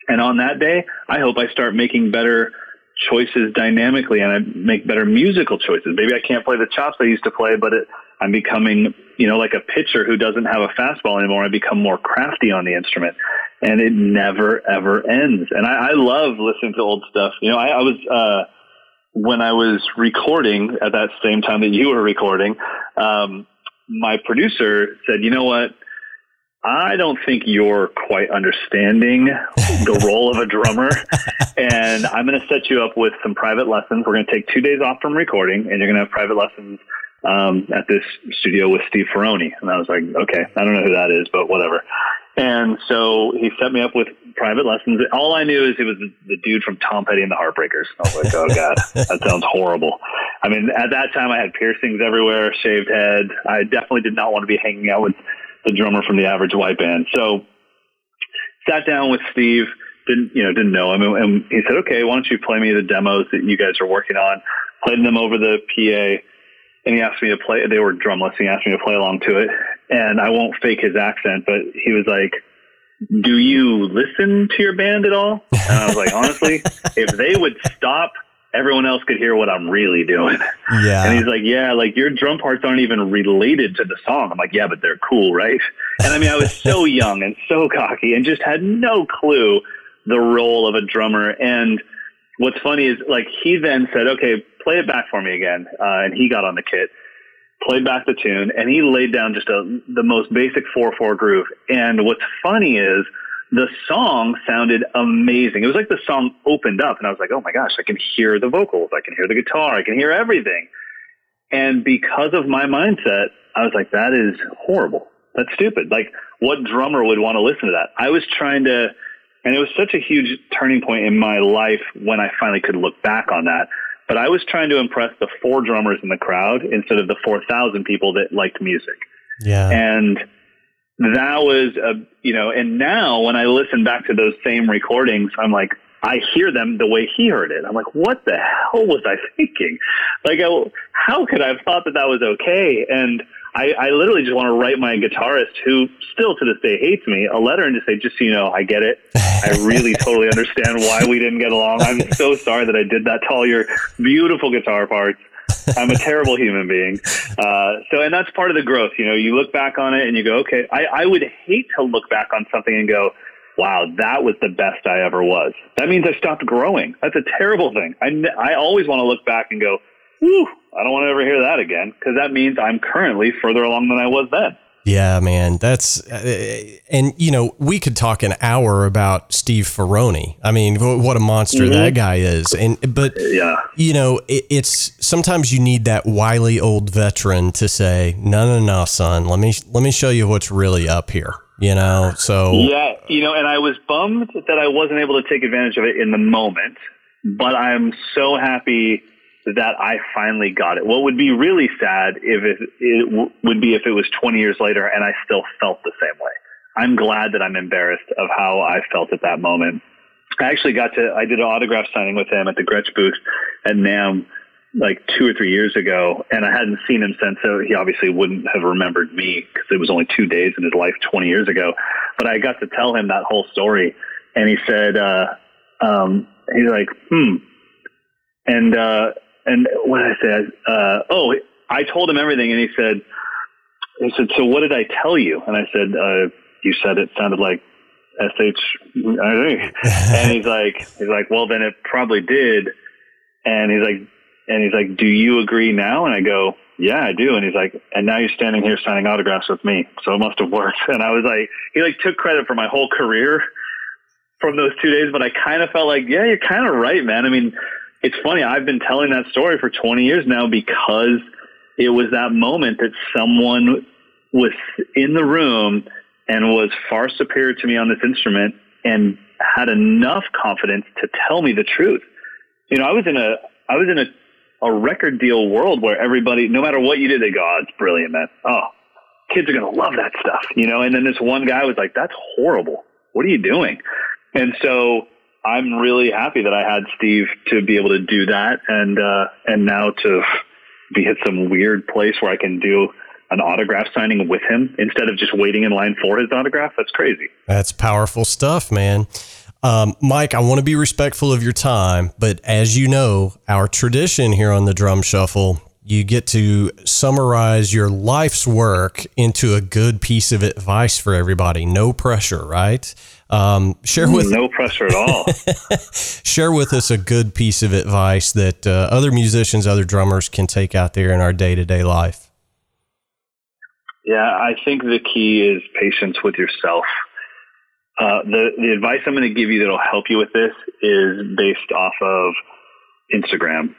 And on that day, I hope I start making better choices dynamically, and I make better musical choices. Maybe I can't play the chops I used to play, but I'm becoming, you know, like a pitcher who doesn't have a fastball anymore. I become more crafty on the instrument, and it never, ever ends. And I love listening to old stuff. You know, I was, when I was recording at that same time that you were recording, my producer said, you know what? I don't think you're quite understanding the role of a drummer, and I'm going to set you up with some private lessons. We're going to take 2 days off from recording, and you're going to have private lessons at this studio with Steve Ferroni. And I was like, okay, I don't know who that is, but whatever. And so he set me up with private lessons. All I knew is it was the dude from Tom Petty and the Heartbreakers. I was like, oh God, that sounds horrible. I mean, at that time I had piercings everywhere, shaved head. I definitely did not want to be hanging out with the drummer from the Average White Band. So sat down with Steve, didn't know him. And he said, okay, why don't you play me the demos that you guys are working on? Played them over the PA, and he asked me to play. They were drumless. He asked me to play along to it. And I won't fake his accent, but he was like, do you listen to your band at all? And I was like, honestly, if they would stop, everyone else could hear what I'm really doing. Yeah. And he's like, yeah, like your drum parts aren't even related to the song. I'm like, yeah, but they're cool, right? And I mean, I was so young and so cocky and just had no clue the role of a drummer. And what's funny is, like, he then said, okay, play it back for me again. And he got on the kit, played back the tune, and he laid down just the most basic 4/4 groove. And what's funny is, the song sounded amazing. It was like the song opened up, and I was like, oh my gosh, I can hear the vocals. I can hear the guitar. I can hear everything. And because of my mindset, I was like, that is horrible. That's stupid. Like, what drummer would want to listen to that? I was trying to, and it was such a huge turning point in my life when I finally could look back on that. But I was trying to impress the 4 drummers in the crowd instead of the 4,000 people that liked music. Yeah. And that was, and now when I listen back to those same recordings, I'm like, I hear them the way he heard it. I'm like, what the hell was I thinking? Like, how could I have thought that that was okay? And I literally just want to write my guitarist, who still to this day hates me, a letter and just say, just so you know, I get it. I really totally understand why we didn't get along. I'm so sorry that I did that to all your beautiful guitar parts. I'm a terrible human being. And that's part of the growth. You know, you look back on it and you go, okay, I would hate to look back on something and go, wow, that was the best I ever was. That means I stopped growing. That's a terrible thing. I always want to look back and go, whew, I don't want to ever hear that again, because that means I'm currently further along than I was then. Yeah, man, that's we could talk an hour about Steve Ferroni. I mean, what a monster that guy is. It's sometimes you need that wily old veteran to say, no, son, let me show you what's really up here. And I was bummed that I wasn't able to take advantage of it in the moment, but I'm so happy that I finally got it. What would be really sad if it was 20 years later and I still felt the same way. I'm glad that I'm embarrassed of how I felt at that moment. I actually I did an autograph signing with him at the Gretsch booth at NAMM like 2 or 3 years ago, and I hadn't seen him since, so he obviously wouldn't have remembered me because it was only 2 days in his life 20 years ago. But I got to tell him that whole story, and he said, he's like, And what did I say? I told him everything. And he said, so what did I tell you? And I said, you said it sounded like SHIV. And he's like, well, then it probably did. And he's like, do you agree now? And I go, yeah, I do. And he's like, and now you're standing here signing autographs with me. So it must've worked. And I was like, he like took credit for my whole career from those 2 days, but I kind of felt like, yeah, you're kind of right, man. I mean, it's funny, I've been telling that story for 20 years now because it was that moment that someone was in the room and was far superior to me on this instrument and had enough confidence to tell me the truth. You know, I was in a record deal world where everybody, no matter what you did, they go, oh, it's brilliant, man. Oh, kids are going to love that stuff, and then this one guy was like, that's horrible. What are you doing? And so I'm really happy that I had Steve to be able to do that and now to be at some weird place where I can do an autograph signing with him instead of just waiting in line for his autograph. That's crazy. That's powerful stuff, man. Mike, I want to be respectful of your time, but as you know, our tradition here on the Drum Shuffle, you get to summarize your life's work into a good piece of advice for everybody. No pressure, right? No pressure at all. Share with us a good piece of advice that other musicians, other drummers can take out there in our day-to-day life. Yeah, I think the key is patience with yourself. The advice I'm going to give you that'll help you with this is based off of Instagram.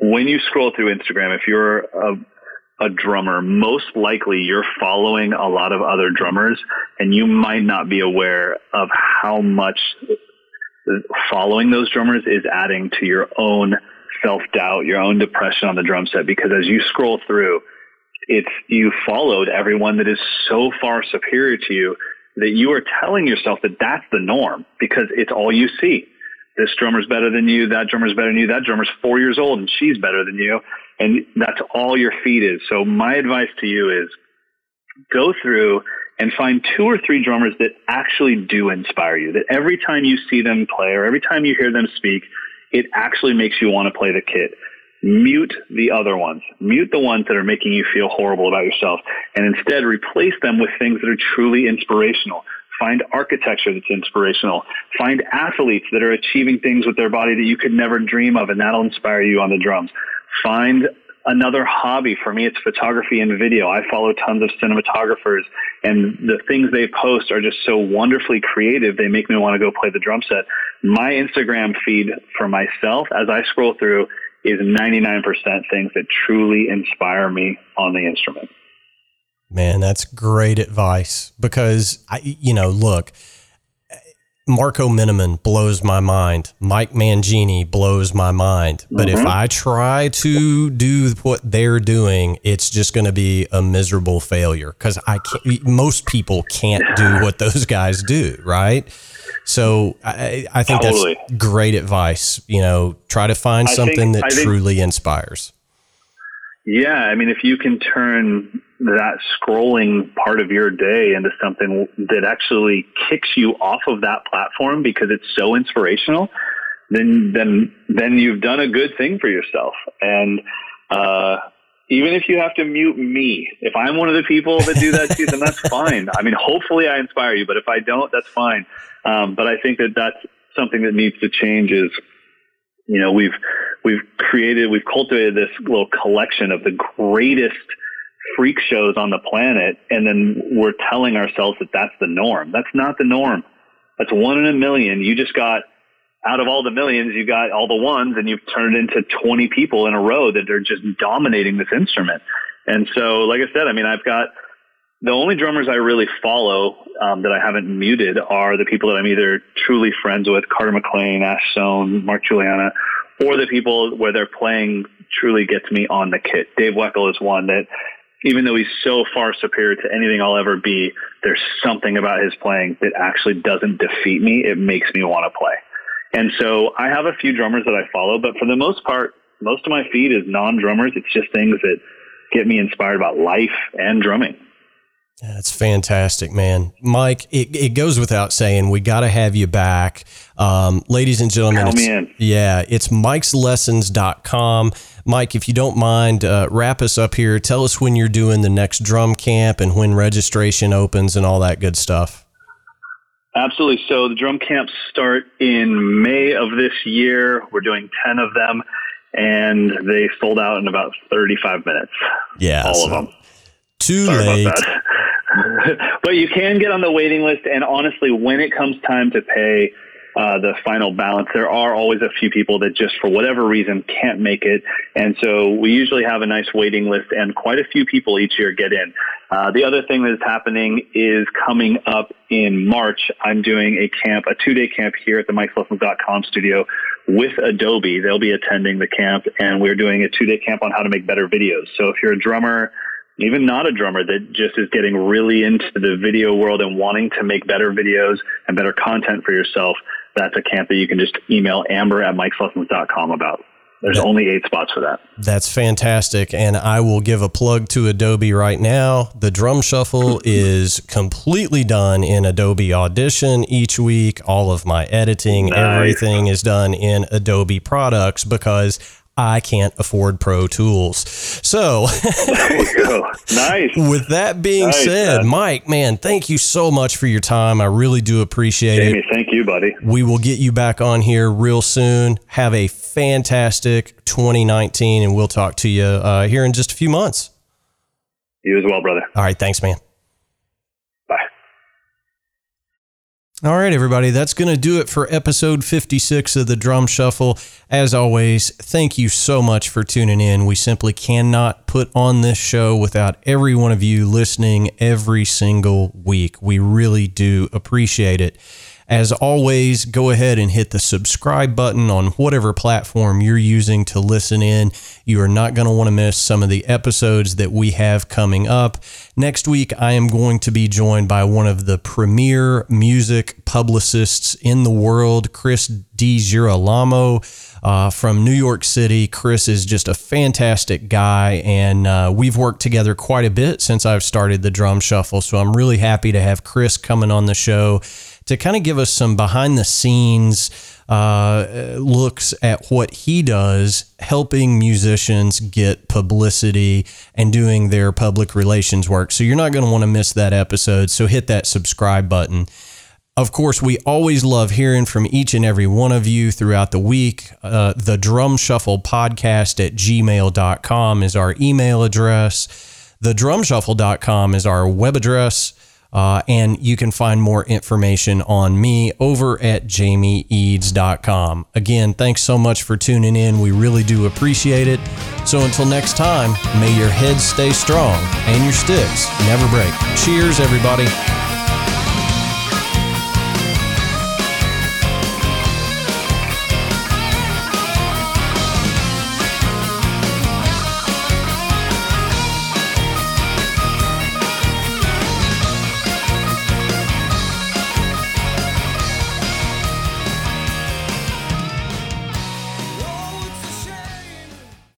When you scroll through Instagram, if you're a drummer, most likely you're following a lot of other drummers, and you might not be aware of how much following those drummers is adding to your own self-doubt, your own depression on the drum set, because as you scroll through, you followed everyone that is so far superior to you that you are telling yourself that that's the norm because it's all you see. This drummer's better than you, that drummer's better than you, that drummer's 4 years old and she's better than you. And that's all your feed is. So my advice to you is go through and find 2 or 3 drummers that actually do inspire you, that every time you see them play or every time you hear them speak, it actually makes you want to play the kit. Mute the other ones. Mute the ones that are making you feel horrible about yourself and instead replace them with things that are truly inspirational. Find architecture that's inspirational. Find athletes that are achieving things with their body that you could never dream of, and that'll inspire you on the drums. Find another hobby. For me, it's photography and video. I follow tons of cinematographers, and the things they post are just so wonderfully creative, they make me want to go play the drum set. My Instagram feed for myself, as I scroll through, is 99% things that truly inspire me on the instrument. Man, that's great advice, because look, Marco Miniman blows my mind. Mike Mangini blows my mind. But if I try to do what they're doing, it's just going to be a miserable failure, because most people can't do what those guys do. Right. So I think that's great advice. Try to find something truly inspires. Yeah. I mean, if you can turn that scrolling part of your day into something that actually kicks you off of that platform because it's so inspirational, then you've done a good thing for yourself. And even if you have to mute me, if I'm one of the people that do that too, then that's fine. I mean, hopefully I inspire you, but if I don't, that's fine. But I think that's something that needs to change is, we've cultivated this little collection of the greatest freak shows on the planet, and then we're telling ourselves that that's the norm. That's not the norm. That's one in a million. You just got, out of all the millions, you got all the ones, and you've turned into 20 people in a row that are just dominating this instrument. And so, like I said, I mean, I've got the only drummers I really follow that I haven't muted are the people that I'm either truly friends with, Carter McClain, Ash Sohn, Mark Juliana, or the people where they're playing truly gets me on the kit. Dave Weckl is one that, even though he's so far superior to anything I'll ever be, there's something about his playing that actually doesn't defeat me. It makes me want to play. And so I have a few drummers that I follow, but for the most part, most of my feed is non-drummers. It's just things that get me inspired about life and drumming. That's fantastic, man. Mike, it goes without saying, we got to have you back. Ladies and gentlemen, it's Mikeslessons.com. Mike, if you don't mind, wrap us up here. Tell us when you're doing the next drum camp and when registration opens and all that good stuff. Absolutely. So the drum camps start in May of this year. We're doing 10 of them, and they sold out in about 35 minutes. Yeah. All of them. Too late. But you can get on the waiting list, and honestly, when it comes time to pay the final balance, there are always a few people that just for whatever reason can't make it, and so we usually have a nice waiting list, and quite a few people each year get in. The other thing that is happening is coming up in March, I'm doing a 2-day camp here at the Mikeslessons.com studio with Adobe. They'll be attending the camp, and we're doing a 2-day camp on how to make better videos. So if you're a drummer, even not a drummer, that just is getting really into the video world and wanting to make better videos and better content for yourself, that's a camp that you can just email Amber at Mikeslessons.com about. There's only 8 spots for that. That's fantastic. And I will give a plug to Adobe right now. The drum shuffle is completely done in Adobe Audition each week. All of my editing, everything is done in Adobe products because I can't afford Pro Tools. So there you go. Nice. With that being said, Mike, man, thank you so much for your time. I really do appreciate it. Thank you, buddy. We will get you back on here real soon. Have a fantastic 2019, and we'll talk to you here in just a few months. You as well, brother. All right. Thanks, man. All right, everybody, that's going to do it for episode 56 of the Drum Shuffle. As always, thank you so much for tuning in. We simply cannot put on this show without every one of you listening every single week. We really do appreciate it. As always, go ahead and hit the subscribe button on whatever platform you're using to listen in. You are not going to want to miss some of the episodes that we have coming up. Next week, I am going to be joined by one of the premier music publicists in the world, Chris DiGirolamo from New York City. Chris is just a fantastic guy, and we've worked together quite a bit since I've started the Drum Shuffle, so I'm really happy to have Chris coming on the show to kind of give us some behind-the-scenes looks at what he does, helping musicians get publicity and doing their public relations work. So you're not going to want to miss that episode, so hit that subscribe button. Of course, we always love hearing from each and every one of you throughout the week. The Drum Shuffle Podcast at gmail.com is our email address. TheDrumShuffle.com is our web address. And you can find more information on me over at jamieeads.com. Again, thanks so much for tuning in. We really do appreciate it. So until next time, may your heads stay strong and your sticks never break. Cheers, everybody.